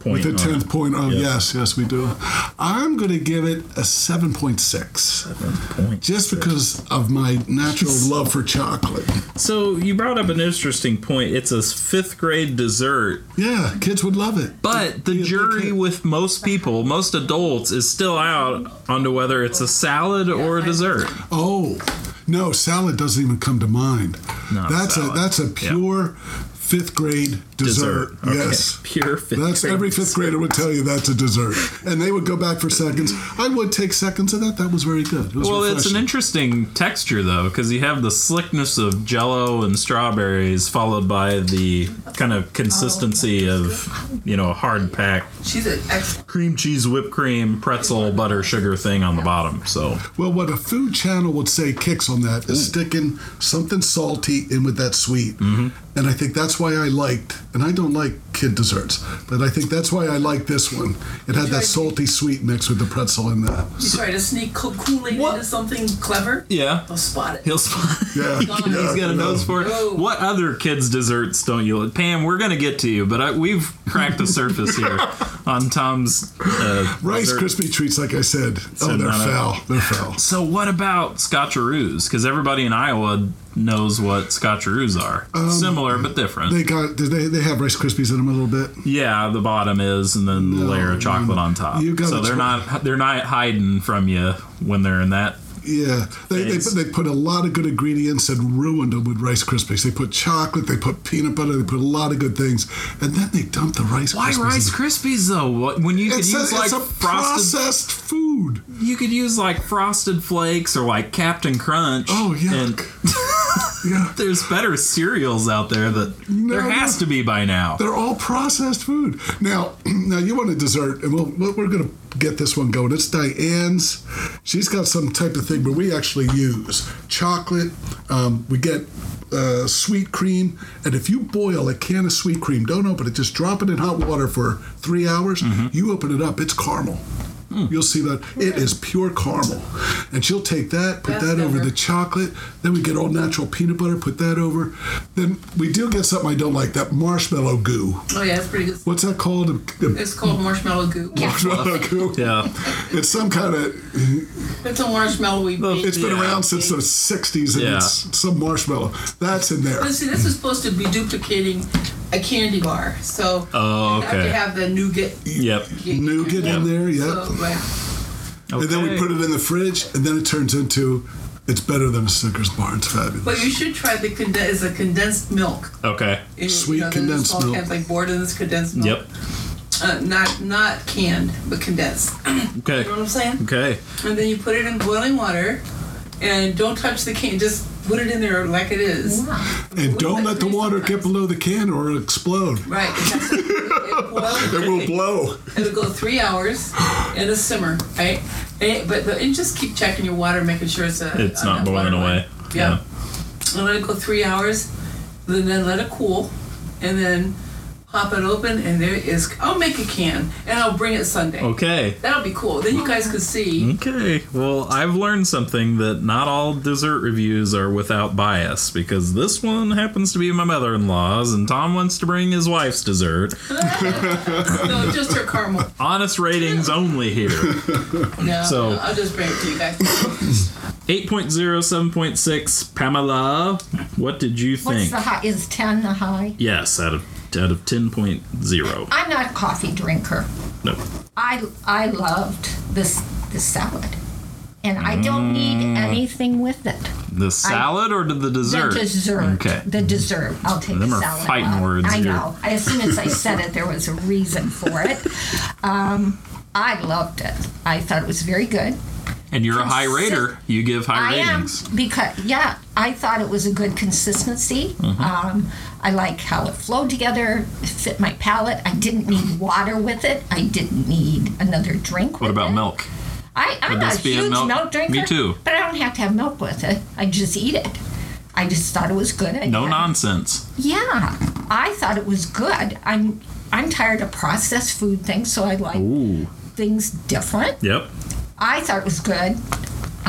point. With the tenth point of, yep. yes, yes, we do. I'm going to give it a seven point six. seven point six. Just because of my natural love for chocolate. So you brought up an interesting point. It's a fifth grade dessert. Yeah, kids would love it. But the, the jury with most people, most adults, is still out onto whether it's a salad or a dessert. Oh, no, salad doesn't even come to mind. Not that's a, a that's a pure... Yep. Fifth grade dessert, dessert. Okay. Yes. Pure fifth grade. That's every fifth grader would tell you that's a dessert. And they would go back for seconds. I would take seconds of that. That was very good. It was well, refreshing. It's an interesting texture, though, because you have the slickness of Jell-O and strawberries followed by the kind of consistency oh, of, you know, a hard pack. She's an excellent cream cheese, whipped cream, pretzel, butter, sugar thing on the bottom. So, well, what a food channel would say kicks on that is sticking something salty in with that sweet. Mm-hmm. And I think that's why I liked, and I don't like kid desserts, but I think that's why I like this one. It had that salty sweet mix with the pretzel in that. You try to sneak Kool-Aid into something clever? Yeah. He'll spot it. He'll spot it. Yeah. He's got a nose for it. What other kids' desserts don't you like? Pam, we're going to get to you, but I, we've cracked the surface here on Tom's uh, Rice Krispie treats, like I said. Oh, they're foul. They're foul. So what about Scotcheroos? Because everybody in Iowa knows what Scotcheroos are. Um, Similar but different. They got they they have Rice Krispies in them a little bit. Yeah, the bottom is, and then the no, layer of chocolate no. on top. You got so they're try. not they're not hiding from you when they're in that. Yeah, they they put, they put a lot of good ingredients and ruined them with Rice Krispies. They put chocolate, they put peanut butter, they put a lot of good things, and then they dumped the Rice Krispies. Why Rice Krispies though? When you could it's use a, like it's a frosted, processed food, you could use like Frosted Flakes or like Captain Crunch. Oh yeah, yeah. There's better cereals out there that no, there has no. to be by now. They're all processed food. Now, now you want a dessert, and we'll, we're gonna get this one going. It's Diane's. She's got some type of thing where we actually use chocolate. Um, we get uh, sweet cream, and if you boil a can of sweet cream, don't open it. Just drop it in hot water for three hours. Mm-hmm. You open it up, it's caramel. Mm. You'll see that it is pure caramel. And she'll take that, put That's that better. over the chocolate. Then we get all natural peanut butter, put that over. Then we do get something I don't like, that marshmallow goo. Oh, yeah, that's pretty good. What's that called? It's called marshmallow goo. Marshmallow yeah. goo? Yeah. It's some kind of... It's a marshmallowy bean. It's been yeah. around since the sixties, and yeah. it's some marshmallow. That's in there. But see, this is supposed to be duplicating... a candy bar, so oh, okay. you have to have the nougat. Yep, nougat yep. in there. Yep, so, right. okay. And then we put it in the fridge, and then it turns into it's better than a Snickers bar. It's fabulous. But you should try the condensed, a condensed milk. Okay, it, sweet you know, condensed milk. Cans, like board in this condensed milk. Yep. Uh, not not canned, but condensed. Okay. You know what I'm saying? Okay. And then you put it in boiling water, and don't touch the can. Just put it in there like it is. Wow. And don't let the water sometimes. get below the can or it'll explode. Right. It, it, it, it will blow. It'll go three hours and it'll simmer, right? And, but, but and just keep checking your water, making sure it's a, It's not boiling away. Yeah. yeah. And let it go three hours, and then let it cool, and then pop it open, and there is... I'll make a can, and I'll bring it Sunday. Okay. That'll be cool. Then you guys can see. Okay. Well, I've learned something, that not all dessert reviews are without bias, because this one happens to be my mother-in-law's, and Tom wants to bring his wife's dessert. No, just her caramel. Honest ratings only here. No, so, no, I'll just bring it to you guys. eight point oh, seven point six, Pamela, what did you think? What's the high? Is ten the high? Yes, out of... out of ten point oh. I'm not a coffee drinker. No. I I loved this this salad. And I don't need anything with it. The salad I, or the dessert? The dessert. Okay. The dessert. I'll take Them the salad. Them are fighting out. words. I here. know. As soon as I said it, there was a reason for it. Um, I loved it. I thought it was very good. And you're Consi- a high rater. You give high I ratings. I am, because, yeah, I thought it was a good consistency. Mm-hmm. Um, I like how it flowed together, it fit my palate. I didn't need water with it. I didn't need another drink with it. What about it. milk? I, I'm Would not this a be huge a milk? milk drinker. Me too. But I don't have to have milk with it. I just eat it. I just thought it was good. I no had, nonsense. Yeah. I thought it was good. I'm, I'm tired of processed food things, so I like Ooh. things different. Yep. I thought it was good.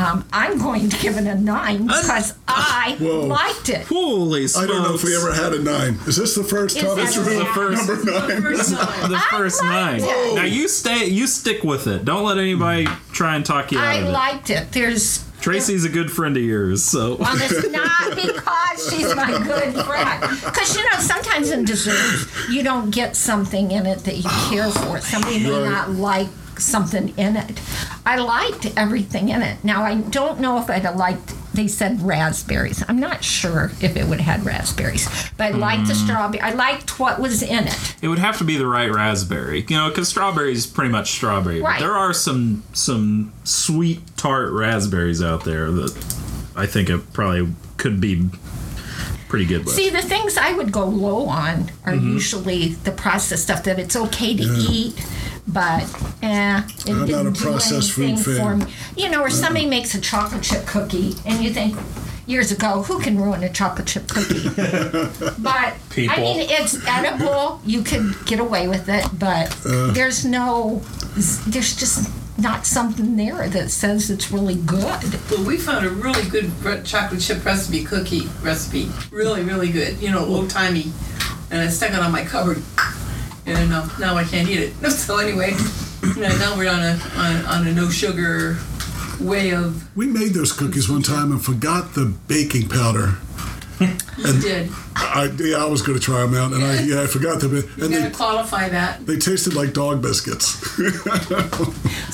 Um, I'm going to give it a nine because I Whoa. liked it. Holy smokes. I don't know if we ever had a nine. Is this the first time? This is the first number nine. The first nine. Now you stay. You stick with it. Don't let anybody try and talk you out of it. I liked it. There's. Tracy's a good friend of yours, so. Well, it's not because she's my good friend. Because, you know, sometimes in desserts, you don't get something in it that you care for. Somebody may right. not like something in it. I liked everything in it. Now, I don't know if I'd have liked, they said raspberries. I'm not sure if it would have had raspberries. But I liked mm. the strawberry. I liked what was in it. It would have to be the right raspberry. You know, because strawberry is pretty much strawberry. Right. But there are some some sweet, tart raspberries out there that I think it probably could be pretty good with. See, the things I would go low on are mm-hmm. usually the processed stuff that it's okay to yeah. eat. But, eh, it I'm didn't not a processed do anything food for me. You know, or somebody makes a chocolate chip cookie, and you think, years ago, who can ruin a chocolate chip cookie? But, people. I mean, it's edible. You could get away with it, but uh, there's no, there's just not something there that says it's really good. Well, we found a really good chocolate chip recipe, cookie recipe. Really, really good. You know, old-timey. And I stuck it on my cupboard. And uh, now I can't eat it. So anyway, you know, now we're on a on, on a no sugar way of. We made those cookies one time and forgot the baking powder. You did. I, yeah, I was going to try them out, and yeah. I yeah I forgot them. You got to qualify that. They tasted like dog biscuits.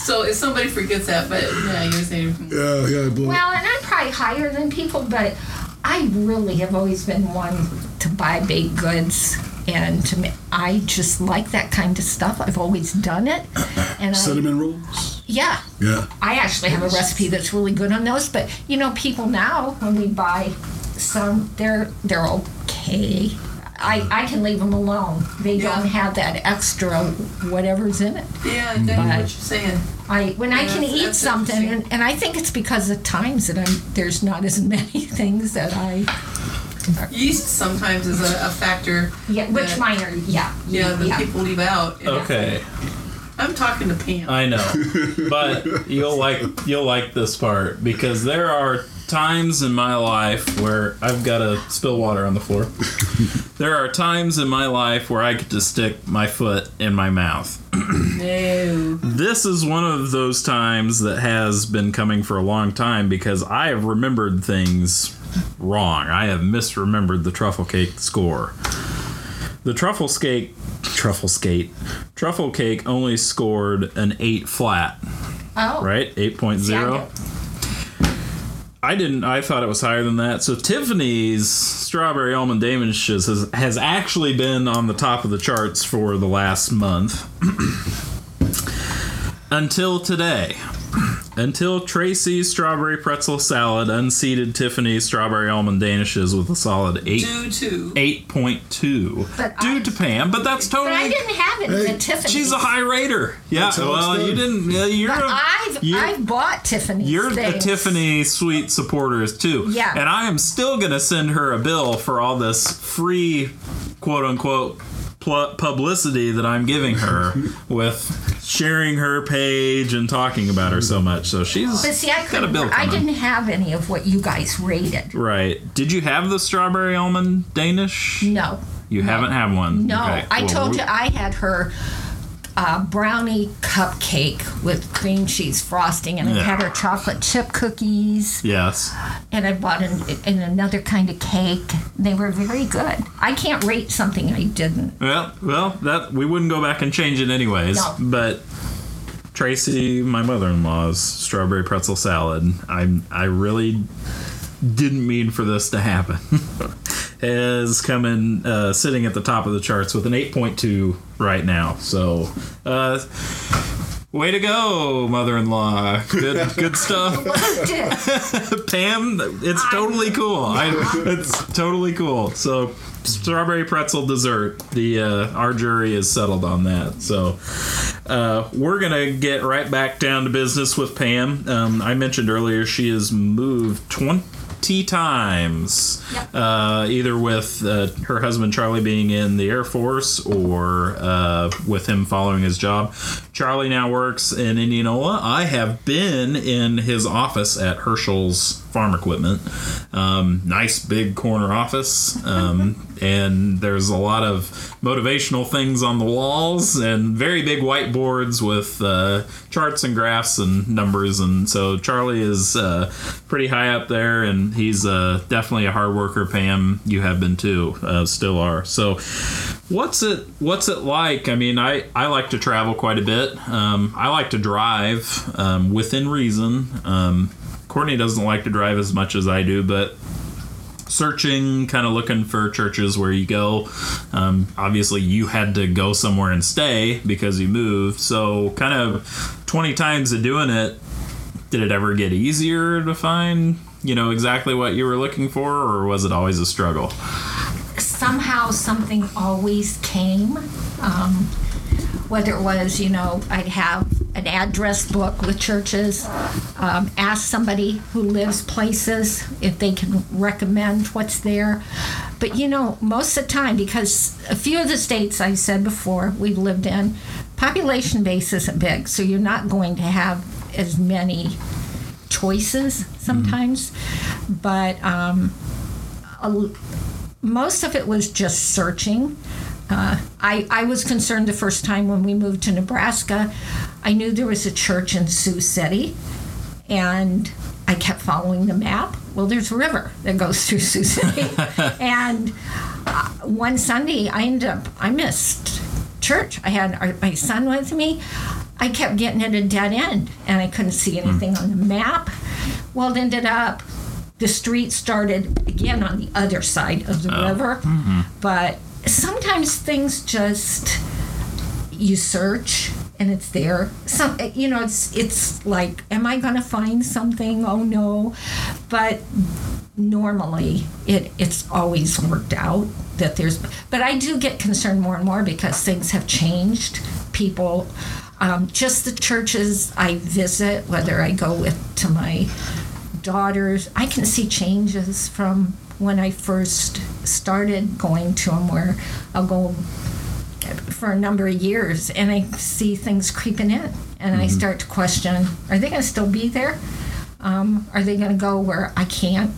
So if somebody forgets that, but yeah, you're saying. Yeah, yeah, I blew. Well, and I'm probably higher than people, but I really have always been one to buy baked goods. And to me, I just like that kind of stuff. I've always done it. And Cinnamon I, rolls? Yeah. Yeah. I actually have a recipe that's really good on those. But, you know, people now, when we buy some, they're they're okay. I, I can leave them alone. They yeah. don't have that extra whatever's in it. Yeah, I know what you're saying. I when yeah, I can eat something, and, and I think it's because of times that I'm there's not as many things that I... Yeast sometimes is a, a factor. Yeah, which that, minor, yeah. Yeah, that yeah. people leave out. Okay. I'm talking to Pam. I know. But you'll like you'll like this part because there are times in my life where I've got to spill water on the floor. There are times in my life where I get to stick my foot in my mouth. No. This is one of those times that has been coming for a long time because I have remembered things wrong. I have misremembered the truffle cake score. The truffle cake, truffle skate, truffle cake only scored an eight flat. Oh, right, eight point zero. I didn't. I thought it was higher than that. So Tiffany's strawberry almond Damascus has has actually been on the top of the charts for the last month until today. Until Tracy's strawberry pretzel salad unseated Tiffany's strawberry almond danishes with a solid eight eight point two. But due I, to Pam, but that's totally. But I didn't have it hey, in the Tiffany's. She's a high rater. Yeah, well, you didn't. Uh, you're. But a, I've you, I've bought Tiffany's. You're things. A Tiffany sweet supporters too. Yeah. And I am still gonna send her a bill for all this free, quote unquote, pl- publicity that I'm giving her with. Sharing her page and talking about her so much, so she's. But see, I couldn't. I didn't have any of what you guys rated. Right? Did you have the strawberry almond Danish? No. You no. haven't had one. No, okay, cool. I told you I had her uh, brownie cupcake with cream cheese frosting, and yeah. I had her chocolate chip cookies. Yes. And I bought an, an another kind of cake. They were very good. I can't rate something I didn't. Well, well, that we wouldn't go back and change it anyways. No. But Tracy, my mother-in-law's strawberry pretzel salad, I I really didn't mean for this to happen. Is coming uh, sitting at the top of the charts with an eight point two right now. So. Uh, Way to go, mother-in-law. Good good stuff. It. Pam, it's I, totally cool. I, it's totally cool. So, strawberry pretzel dessert. The uh, our jury is settled on that. So, uh, we're going to get right back down to business with Pam. Um, I mentioned earlier she has moved twenty tea times. Yep. Uh, either with uh, her husband Charlie being in the Air Force or uh, with him following his job. Charlie now works in Indianola. I have been in his office at Herschel's Farm Equipment. Um, nice big corner office. Um, and there's a lot of motivational things on the walls and very big whiteboards with uh, charts and graphs and numbers. And so Charlie is uh, pretty high up there, and he's uh, definitely a hard worker. Pam, you have been too, uh, still are. So what's it what's it like? I mean, I, I like to travel quite a bit. Um, I like to drive um, within reason. Um, Courtney doesn't like to drive as much as I do, but searching, kind of looking for churches where you go. Um, obviously, you had to go somewhere and stay because you moved. So kind of twenty times of doing it, did it ever get easier to find, you know, exactly what you were looking for, or was it always a struggle? Somehow something always came. Um, whether it was, you know, I'd have an address book with churches, um, ask somebody who lives places if they can recommend what's there. But, you know, most of the time, because a few of the states I said before we've lived in, population base isn't big, so you're not going to have as many choices sometimes. Mm-hmm. But um, a, most of it was just searching. Uh, I, I was concerned the first time when we moved to Nebraska. I knew there was a church in Sioux City, and I kept following the map. Well, there's a river that goes through Sioux City. And uh, one Sunday, I ended up, I missed church. I had our, my son with me. I kept getting at a dead end, and I couldn't see anything mm. on the map. Well, it ended up, the street started again on the other side of the oh. river, mm-hmm. but sometimes things just, you search and it's there. Some, you know, it's it's like, am I going to find something? Oh no. But normally it it's always worked out that there's, but I do get concerned more and more because things have changed. People, um, just the churches I visit, whether I go with to my daughters, I can see changes from when I first started going to them, where I'll go for a number of years and I see things creeping in, and mm-hmm. I start to question, are they going to still be there? Um, are they going to go where I can't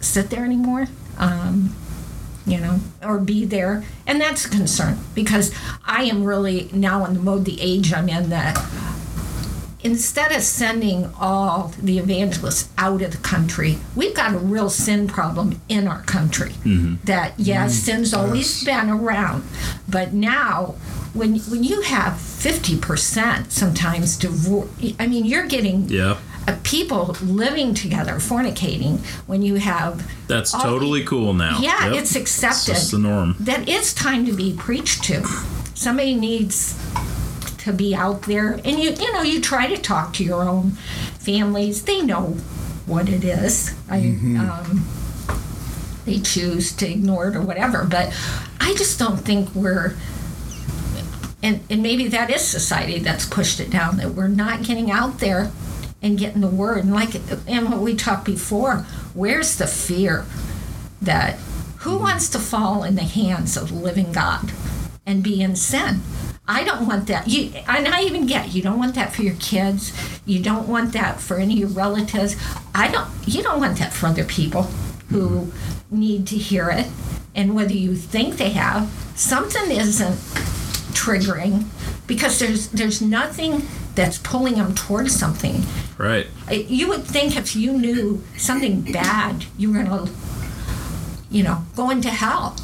sit there anymore? Um, you know, or be there? And that's a concern, because I am really now in the mode, the age I'm in, that instead of sending all the evangelists out of the country, we've got a real sin problem in our country. Mm-hmm. That, yes, mm-hmm. sin's always yes. been around, but now when when you have fifty percent sometimes divorce, I mean, you're getting yeah. people living together, fornicating, when you have... That's totally the, cool now. Yeah, yep. It's accepted. It's just the norm. That it's time to be preached to. Somebody needs... to be out there, and you you know, you try to talk to your own families. They know what it is. I mm-hmm. um, they choose to ignore it or whatever, but I just don't think we're and, and maybe that is society that's pushed it down, that we're not getting out there and getting the word. And like and what we talked before, where's the fear that who wants to fall in the hands of living God and be in sin? I don't want that. You, and I even get, you don't want that for your kids. You don't want that for any of your relatives. I don't. You don't want that for other people who mm-hmm. need to hear it. And whether you think they have, something isn't triggering, because there's there's nothing that's pulling them towards something. Right. You would think if you knew something bad, you were going to, you know, go into hell.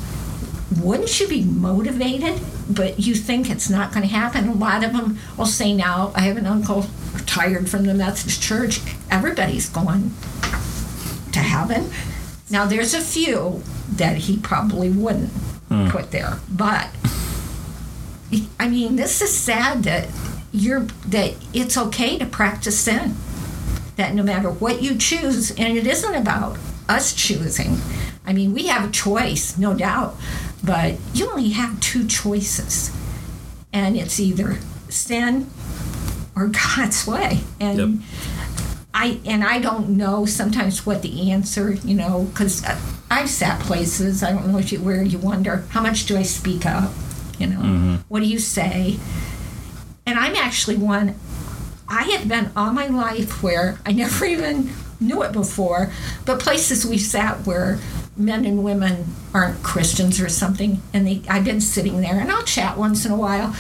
Wouldn't you be motivated? But you think it's not going to happen. A lot of them will say now, I have an uncle retired from the Methodist Church. Everybody's going to heaven. Now, there's a few that he probably wouldn't hmm. put there. But, I mean, this is sad that you're that it's okay to practice sin. That no matter what you choose, and it isn't about us choosing. I mean, we have a choice, no doubt. But you only have two choices, and it's either sin or God's way. And yep. I I and I don't know sometimes what the answer, you know, because I've sat places. I don't know if you, where you wonder, how much do I speak up? You know, mm-hmm. What do you say? And I'm actually one, I have been all my life where I never even knew it before, but places we sat where men and women aren't Christians or something, and they, I've been sitting there, and I'll chat once in a while.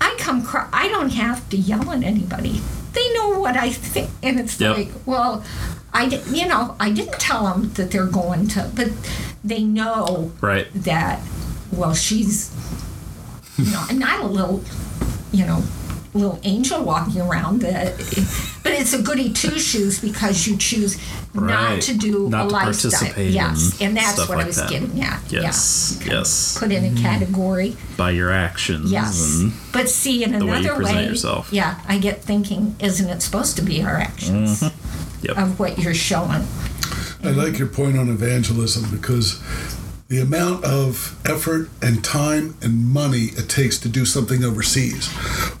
I come, I don't have to yell at anybody. They know what I think, and it's yep. like, well, I, you know, I didn't tell them that they're going to, but they know right. that, well, she's not, not a little, you know, little angel walking around. That, but it's a goody two-shoes because you choose right. not to do not a to lifestyle. Participate yes, and that's what like I was that. Getting at. Yes, yeah. yes. Put in a category by your actions. Yes, and but see in the another way, you present way yourself. Yeah, I get thinking, isn't it supposed to be our actions mm-hmm. yep. of what you're showing? I and, like your point on evangelism because. The amount of effort and time and money it takes to do something overseas.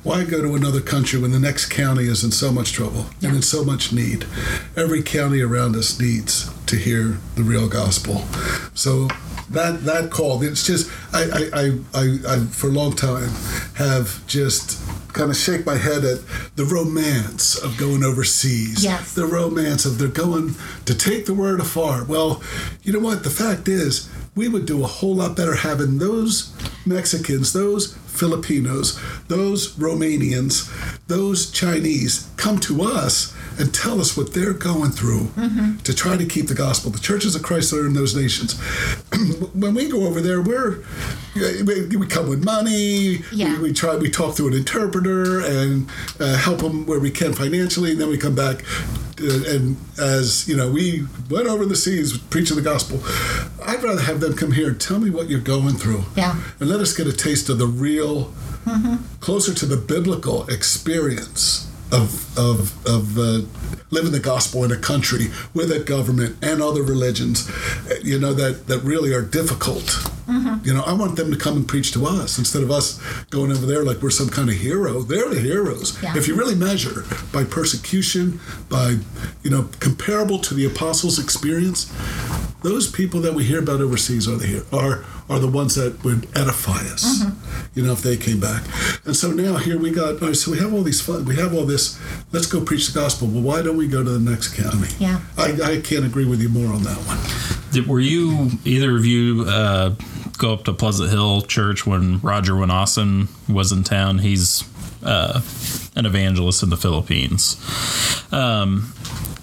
Why go to another country when the next county is in so much trouble yeah. and in so much need? Every county around us needs to hear the real gospel. So that that call, it's just, I, I, I, I, I for a long time have just kind of shake my head at the romance of going overseas. Yes. The romance of they're going to take the word afar. Well, you know what? The fact is, we would do a whole lot better having those Mexicans, those Filipinos, those Romanians, those Chinese come to us and tell us what they're going through mm-hmm. to try to keep the gospel. The churches of Christ that are in those nations. When we go over there, we're we come with money. Yeah. We, we try. We talk through an interpreter and uh, help them where we can financially, and then we come back. And as you know, we went over the seas preaching the gospel. I'd rather have them come here and tell me what you're going through. Yeah. And let us get a taste of the real, mm-hmm. closer to the biblical experience of of of uh, living the gospel in a country with a government and other religions, you know, that, that really are difficult. Mm-hmm. You know, I want them to come and preach to us instead of us going over there like we're some kind of hero. They're the heroes. Yeah. If you really measure by persecution, by, you know, comparable to the apostles' experience, those people that we hear about overseas are the here are are the ones that would edify us, mm-hmm. you know, if they came back. And so now here we got, all right, so we have all these fun, we have all this, let's go preach the gospel. Well, why don't we go to the next county? Yeah. I, I can't agree with you more on that one. Did, were you, either of you, uh, go up to Pleasant Hill Church when Roger Winastin was in town? He's uh, an evangelist in the Philippines. Um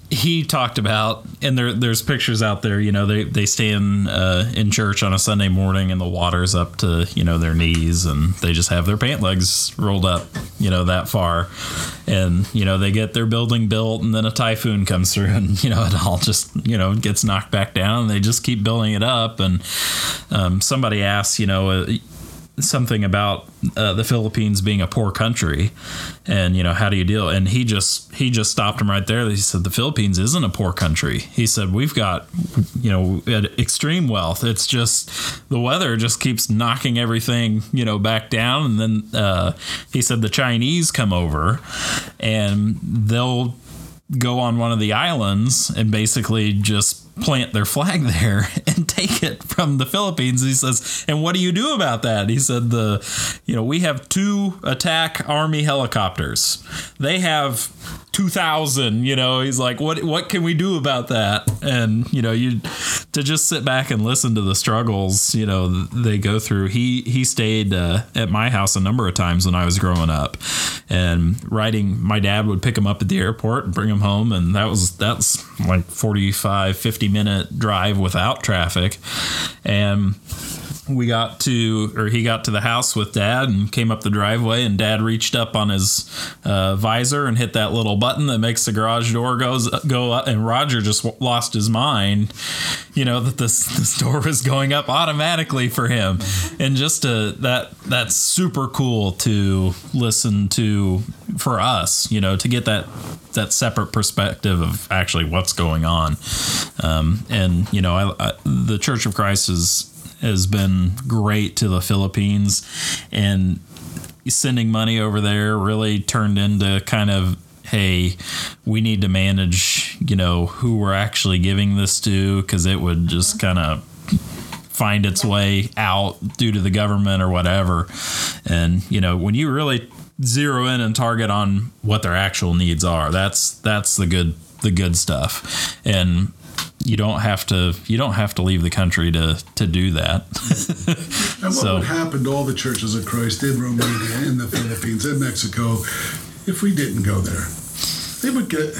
He talked about, and there, there's pictures out there, you know, they, they stand uh, in church on a Sunday morning and the water's up to, you know, their knees and they just have their pant legs rolled up, you know, that far. And, you know, they get their building built and then a typhoon comes through and, you know, it all just, you know, gets knocked back down and they just keep building it up. And um, somebody asks, you know, uh, something about uh, the Philippines being a poor country and, you know, how do you deal? And he just he just stopped him right there. He said, the Philippines isn't a poor country. He said, we've got, you know, extreme wealth. It's just the weather just keeps knocking everything, you know, back down. And then uh, he said the Chinese come over and they'll go on one of the islands and basically just plant their flag there and take it from the Philippines. He says, and what do you do about that? He said, the, you know, we have two attack army helicopters. They have two thousand, you know, he's like, what, what can we do about that? And, you know, you to just sit back and listen to the struggles, you know, they go through. He, he stayed uh, at my house a number of times when I was growing up and riding. My dad would pick him up at the airport and bring him home. And that was, that's like forty-five, fifty minute drive without traffic. And we got to, or he got to the house with Dad and came up the driveway and Dad reached up on his uh, visor and hit that little button that makes the garage door goes go up. And Roger just w- lost his mind, you know, that this, this door was going up automatically for him. And just to, that that's super cool to listen to for us, you know, to get that that separate perspective of actually what's going on. Um, and, you know, I, I, the Church of Christ is has been great to the Philippines, and sending money over there really turned into kind of, hey, we need to manage you know, who we're actually giving this to, because it would just kind of find its way out due to the government or whatever. And, you know, when you really zero in and target on what their actual needs are, that's that's the good the good stuff. And you don't have to you don't have to leave the country to, to do that. And what so. would happen to all the churches of Christ in Romania, in the Philippines, in Mexico, if we didn't go there? They would get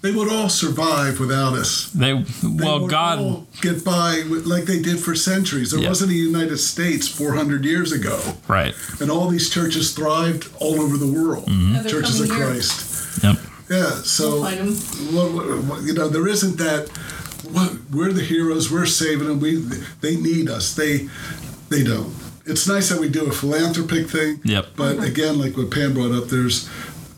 they would all survive without us. They, they well, would God all get by like they did for centuries. There yeah. wasn't a United States four hundred years ago, right? And all these churches thrived all over the world. Mm-hmm. Churches of here. Christ. Yep. Yeah. So we'll what, what, you know, there isn't that. What, we're the heroes. We're saving them. We they need us. They they don't. It's nice that we do a philanthropic thing. Yep. But again, like what Pam brought up, there's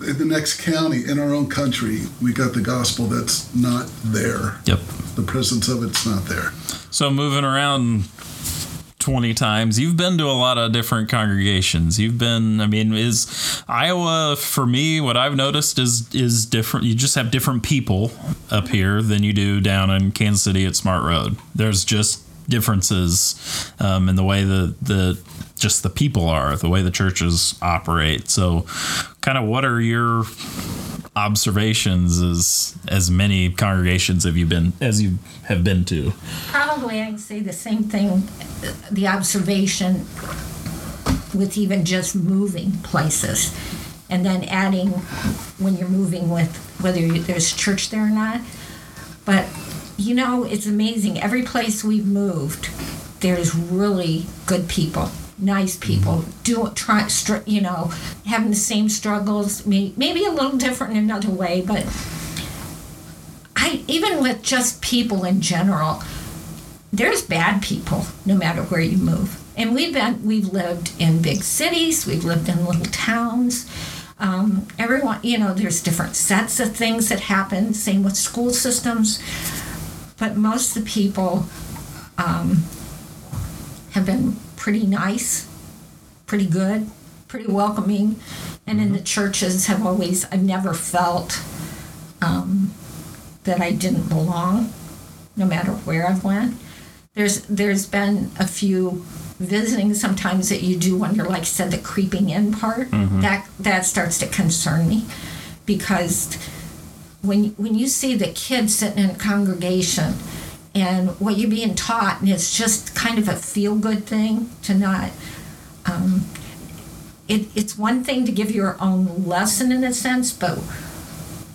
in the next county in our own country, we got the gospel that's not there. Yep. The presence of it's not there. So moving around twenty times, you've been to a lot of different congregations. You've been, I mean, is Iowa, for me, what I've noticed is is different. You just have different people up here than you do down in Kansas City at Smart Road. There's just differences um, in the way the the just the people are, the way the churches operate. So kind of what are your observations as as many congregations have you been as you have been to? Probably I can say the same thing, the observation with even just moving places, and then adding when you're moving with whether you, there's church there or not. But you know, it's amazing, every place we've moved there's really good people, nice people, do try, you know, having the same struggles, maybe a little different in another way, but I even with just people in general, there's bad people no matter where you move. And we've been, we've lived in big cities, we've lived in little towns. Um, everyone, you know, there's different sets of things that happen. Same with school systems, but most of the people um, have been pretty nice, pretty good, pretty welcoming. And in the churches have always, I've never felt um, that I didn't belong, no matter where I've went. There's There's been a few visiting sometimes that you do when you're, like I said, the creeping in part. Mm-hmm. That that starts to concern me, because when, when you see the kids sitting in a congregation and what you're being taught, and it's just kind of a feel-good thing to not... Um, it, it's one thing to give your own lesson in a sense, but,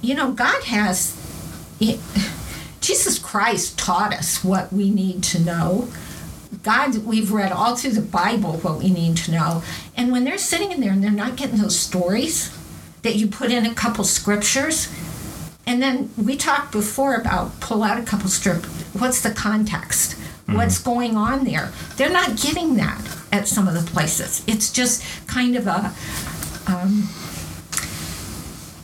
you know, God has... It, Jesus Christ taught us what we need to know. God, we've read all through the Bible what we need to know. And when they're sitting in there and they're not getting those stories that you put in a couple scriptures... And then we talked before about pull out a couple strip. What's the context? Mm-hmm. What's going on there? They're not getting that at some of the places. It's just kind of a... Um,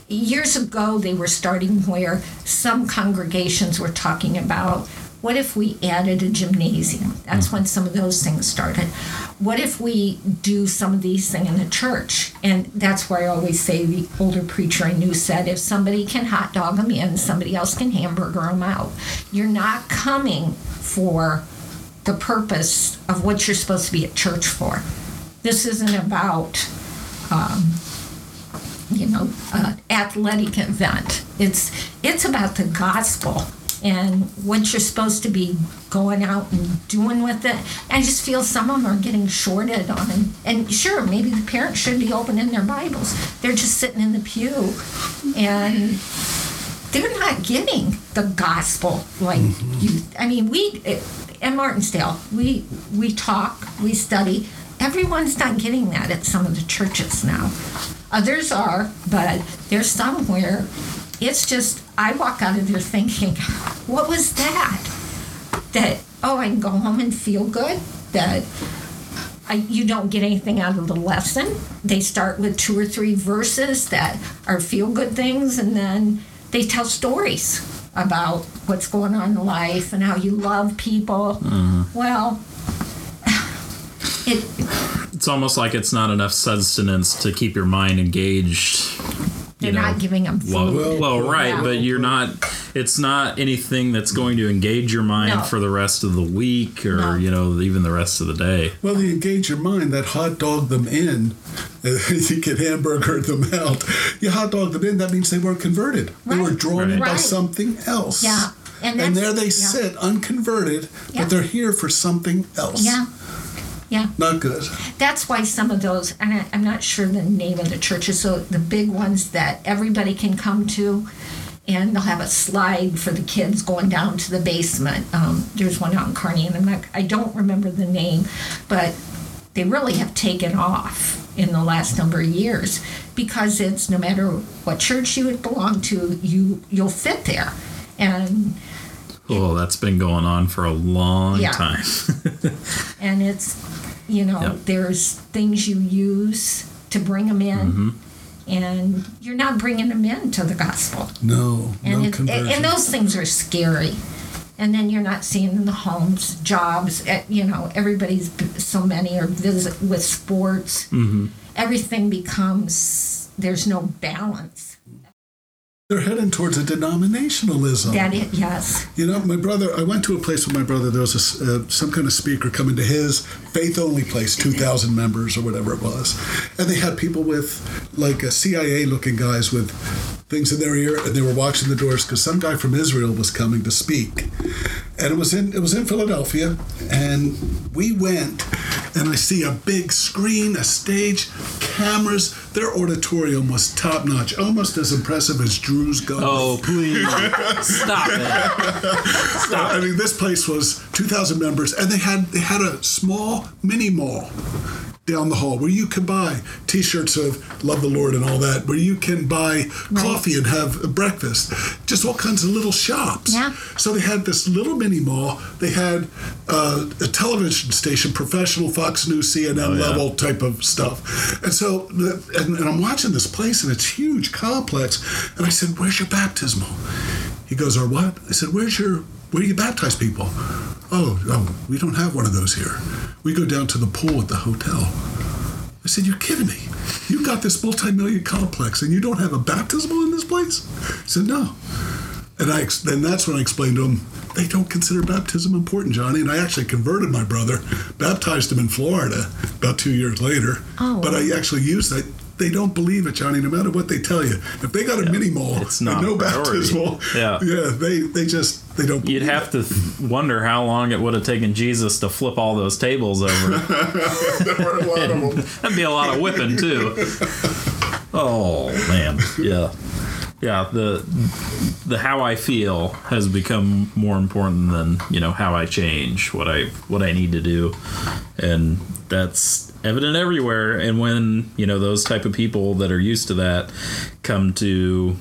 years ago, they were starting where some congregations were talking about, what if we added a gymnasium? That's mm-hmm. when some of those things started. What if we do some of these things in the church? And that's where I always say the older preacher I knew said, if somebody can hot dog them in, somebody else can hamburger them out. You're not coming for the purpose of what you're supposed to be at church for. This isn't about, um, you know, an athletic event. It's it's about the gospel. And what you're supposed to be going out and doing with it. I just feel some of them are getting shorted on. And, and sure, maybe the parents should be opening their Bibles. They're just sitting in the pew. And they're not getting the gospel. Like, mm-hmm. you. I mean, we, at Martinsdale, we, we talk, we study. Everyone's not getting that at some of the churches now. Others are, but there's some where it's just... I walk out of there thinking, what was that? That, oh, I can go home and feel good? That I, you don't get anything out of the lesson? They start with two or three verses that are feel-good things, and then they tell stories about what's going on in life and how you love people. Mm-hmm. Well, it... It's almost like it's not enough sustenance to keep your mind engaged. You're know, not giving them food. Well, well right, yeah. But you're not, it's not anything that's going to engage your mind no. for the rest of the week or, no. you know, even the rest of the day. Well, you engage your mind, that hot dog them in, you can hamburger them out. You hot dog them in, that means they were converted. Right. They were drawn right. by right. something else. Yeah. And, and there they yeah. sit, unconverted, yeah. but they're here for something else. Yeah. Yeah. Not good. That's why some of those, and I, I'm not sure the name of the churches, so the big ones that everybody can come to, and they'll have a slide for the kids going down to the basement. Um, there's one out in Kearney, and I'm not, I don't remember the name, but they really have taken off in the last number of years because it's no matter what church you would belong to, you, you'll fit there. And oh, that's been going on for a long yeah. time. And it's, you know, yep. there's things you use to bring them in, mm-hmm. and you're not bringing them in to the gospel. No, and no it, conversion. And those things are scary. And then you're not seeing in the homes, jobs, at, you know, everybody's, so many are visit with sports. Mm-hmm. Everything becomes, there's no balance. They're heading towards a denominationalism. That is, yes. You know, my brother, I went to a place with my brother. There was a, uh, some kind of speaker coming to his faith-only place, two thousand members or whatever it was. And they had people with, like, uh, C I A-looking guys with things in their ear, and they were watching the doors because some guy from Israel was coming to speak. And it was in it was in Philadelphia, and we went, and I see a big screen, a stage, cameras. Their auditorium was top-notch, almost as impressive as Drew's Golf. Oh, please. Stop it. Stop it. I mean, this place was two thousand members, and they had they had a small mini mall down the hall where you can buy T-shirts of Love the Lord and all that, where you can buy right. coffee and have breakfast, just all kinds of little shops. Yeah. So they had this little mini mall. They had uh, a television station, professional Fox News, C N N oh, yeah. level type of stuff. And so, and, and I'm watching this place, and it's huge, complex. And I said, "Where's your baptismal?" He goes, "Or what?" I said, "Where's your, where do you baptize people?" Oh, oh, we don't have one of those here. We go down to the pool at the hotel. I said, "You're kidding me. You've got this multi-million complex and you don't have a baptismal in this place?" I said, "No." And I, then that's when I explained to him, they don't consider baptism important, Johnny. And I actually converted my brother, baptized him in Florida about two years later. Oh. But I actually used that. They don't believe it, Johnny, no matter what they tell you. If they got a yeah, mini mall and no baptismal, yeah. yeah, they they just, they don't believe You'd have it. To wonder how long it would have taken Jesus to flip all those tables over. There were a lot of them. That'd be a lot of whipping, too. Oh, man. Yeah. Yeah, the the how I feel has become more important than, you know, how I change, what I what I need to do. And that's evident everywhere. And when, you know, those type of people that are used to that come to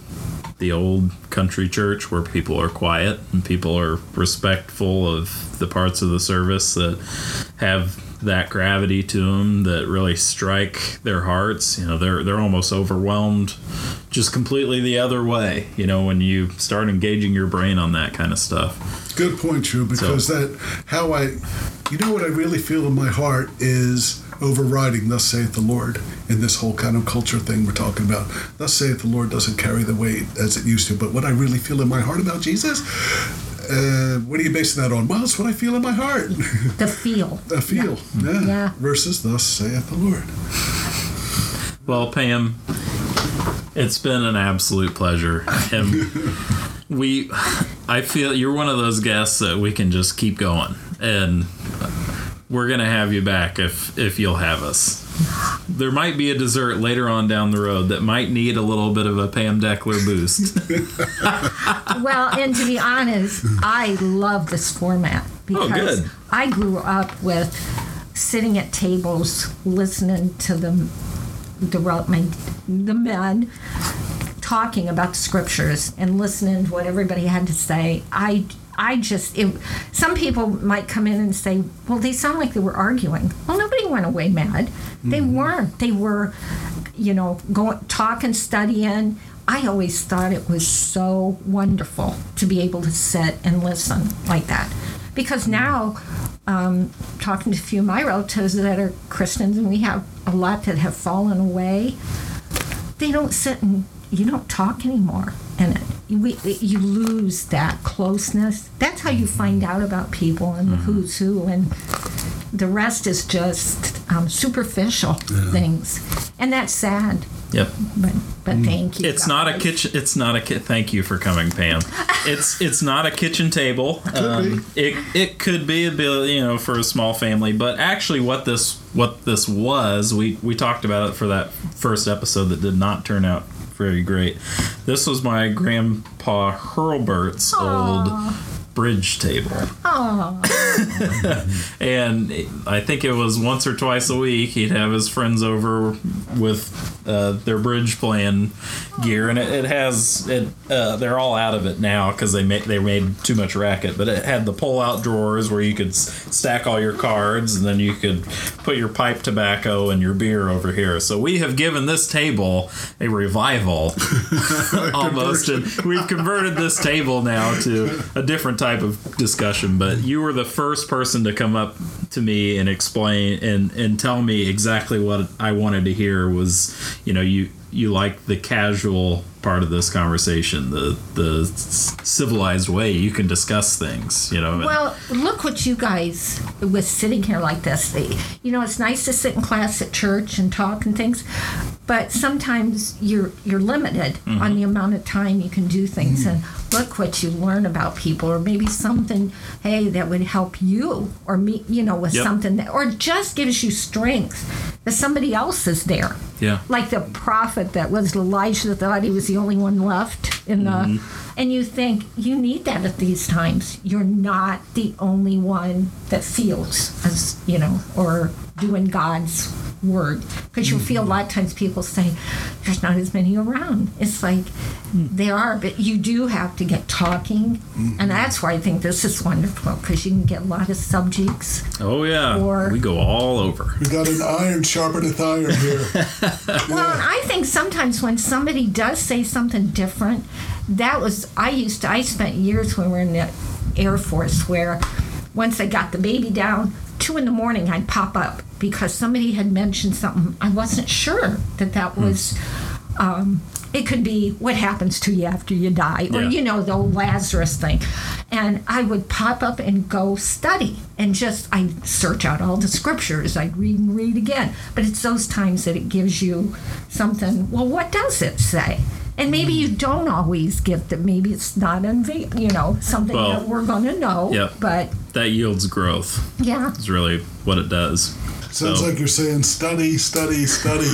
the old country church where people are quiet and people are respectful of the parts of the service that have that gravity to them that really strike their hearts, you know, they're they're almost overwhelmed just completely the other way, you know, when you start engaging your brain on that kind of stuff. Good point, Drew, because so, that how I, you know what I really feel in my heart is overriding thus saith the Lord in this whole kind of culture thing we're talking about. Thus saith the Lord doesn't carry the weight as it used to, but what I really feel in my heart about Jesus, uh, what are you basing that on? Well, it's what I feel in my heart. The feel. The feel, yeah. Yeah. yeah. Versus thus saith the Lord. Well, Pam, it's been an absolute pleasure. And we, I feel you're one of those guests that we can just keep going. And we're going to have you back if if you'll have us. There might be a dessert later on down the road that might need a little bit of a Pam Deckler boost. Well, and to be honest, I love this format because oh, good. I grew up with sitting at tables, listening to the, the, my, the men talking about the scriptures and listening to what everybody had to say. I I just, it, some people might come in and say, well, they sound like they were arguing. Well, nobody went away mad. Mm-hmm. They weren't. They were, you know, going, talking, studying. I always thought it was so wonderful to be able to sit and listen like that. Because now, um, talking to a few of my relatives that are Christians, and we have a lot that have fallen away, they don't sit and you don't talk anymore. And we, you lose that closeness. That's how you find out about people and the who's who. And the rest is just um, superficial yeah. things. And that's sad. Yep. But, but thank you. It's guys. not a kitchen. It's not a ki- Thank you for coming, Pam. It's it's not a kitchen table. It could um, be. It it could be a bill, you know, for a small family. But actually, what this what this was, we we talked about it for that first episode that did not turn out very great. This was my grandpa Hurlbert's Aww. old bridge table. Aww. And I think it was once or twice a week he'd have his friends over with uh, their bridge playing gear, and it, it has it. Uh, they're all out of it now because they made they made too much racket. But it had the pull out drawers where you could stack all your cards, and then you could put your pipe tobacco and your beer over here. So we have given this table a revival, almost. And we've converted this table now to a different type of discussion. But you were the first person to come up to me and explain and and tell me exactly what I wanted to hear was, you know, you you like the casual part of this conversation, the the civilized way you can discuss things, you know. Well, look what you guys with sitting here like this. You know, it's nice to sit in class at church and talk and things, but sometimes you're you're limited mm-hmm. on the amount of time you can do things. Mm-hmm. And look what you learn about people, or maybe something, hey, that would help you or me, you know, with yep. something that, or just gives you strength that somebody else is there. Yeah. Like the prophet that was Elijah thought he was the only one left in the mm-hmm. and you think you need that at these times. You're not the only one that feels as, you know, or doing God's word, because you'll feel a lot of times people say there's not as many around. It's like mm. they are, but you do have to get talking, mm. and that's why I think this is wonderful, because you can get a lot of subjects. Oh yeah, or, we go all over. We got an iron sharpeneth iron here. Yeah. Well, and I think sometimes when somebody does say something different, that was I used to. I spent years when we were in the Air Force where once I got the baby down, two in the morning I'd pop up because somebody had mentioned something. I wasn't sure that that was um, it could be what happens to you after you die, or yeah. you know, the old Lazarus thing. And I would pop up and go study and just I'd search out all the scriptures. I'd read and read again. But it's those times that it gives you something. Well, what does it say? And maybe you don't always get that. Maybe it's not, unve- you know, something well, that we're going to know. Yeah, but that yields growth. Yeah. It's really what it does. Sounds so. Like you're saying study, study, study.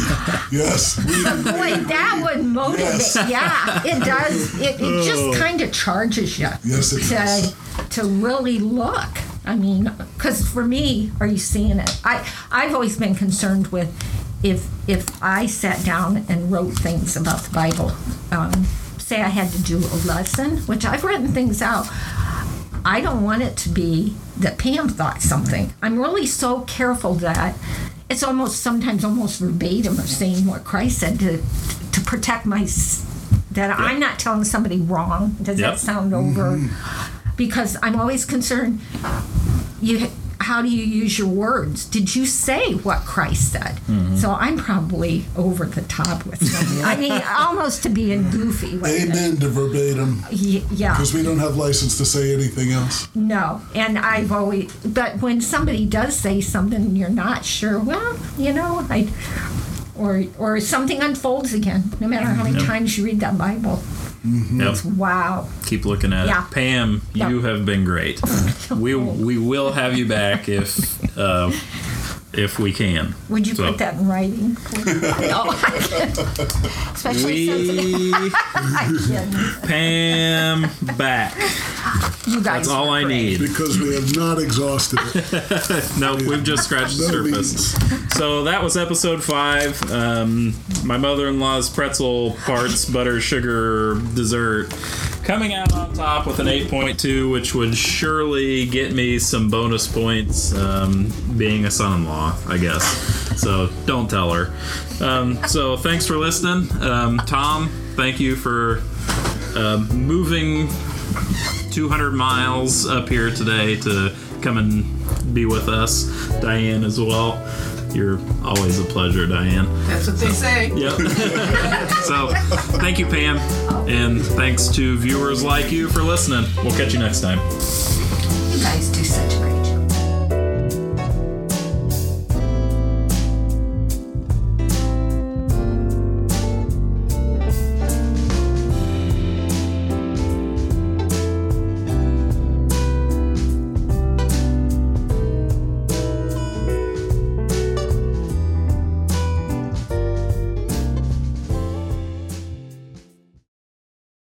Yes. Read, read, Boy, read. That would motivate. Yes. Yeah, it does. It, it oh. just kind of charges you. Yes, it to, does. To really look. I mean, because for me, are you seeing it? I, I've always been concerned with If if I sat down and wrote things about the Bible, um, say I had to do a lesson, which I've written things out, I don't want it to be that Pam thought something. I'm really so careful that it's almost sometimes almost verbatim of saying what Christ said to to protect my that yep. I'm not telling somebody wrong. Does yep. that sound over? Mm-hmm. Because I'm always concerned. You. How do you use your words? Did you say what Christ said? Mm-hmm. So I'm probably over the top with something. I mean, almost to being goofy. Amen to verbatim. Yeah. Because we don't have license to say anything else. No. And I've always, but when somebody does say something and you're not sure, well, you know, I, or or something unfolds again, no matter how many yep. times you read that Bible. Mm-hmm. Yep. Wow. Keep looking at yeah. it. Pam, yep. you have been great. We we will have you back if uh, if we can. Would you so. put that in writing, please? No, I can't. Especially we... since I can't. Pam back. You guys That's all great. I need. Because we have not exhausted it. No, yeah. we've just scratched the surface. Means. So that was episode five. Um, my mother-in-law's pretzel parts, butter, sugar, dessert. Coming out on top with an eight point two, which would surely get me some bonus points um, being a son-in-law, I guess. So don't tell her. Um, so thanks for listening. Um, Tom, thank you for uh, moving two hundred miles up here today to come and be with us. Diane as well. You're always a pleasure, Diane. That's what so, they say. Yep. So, thank you, Pam. And thanks to viewers like you for listening. We'll catch you next time. You guys do so.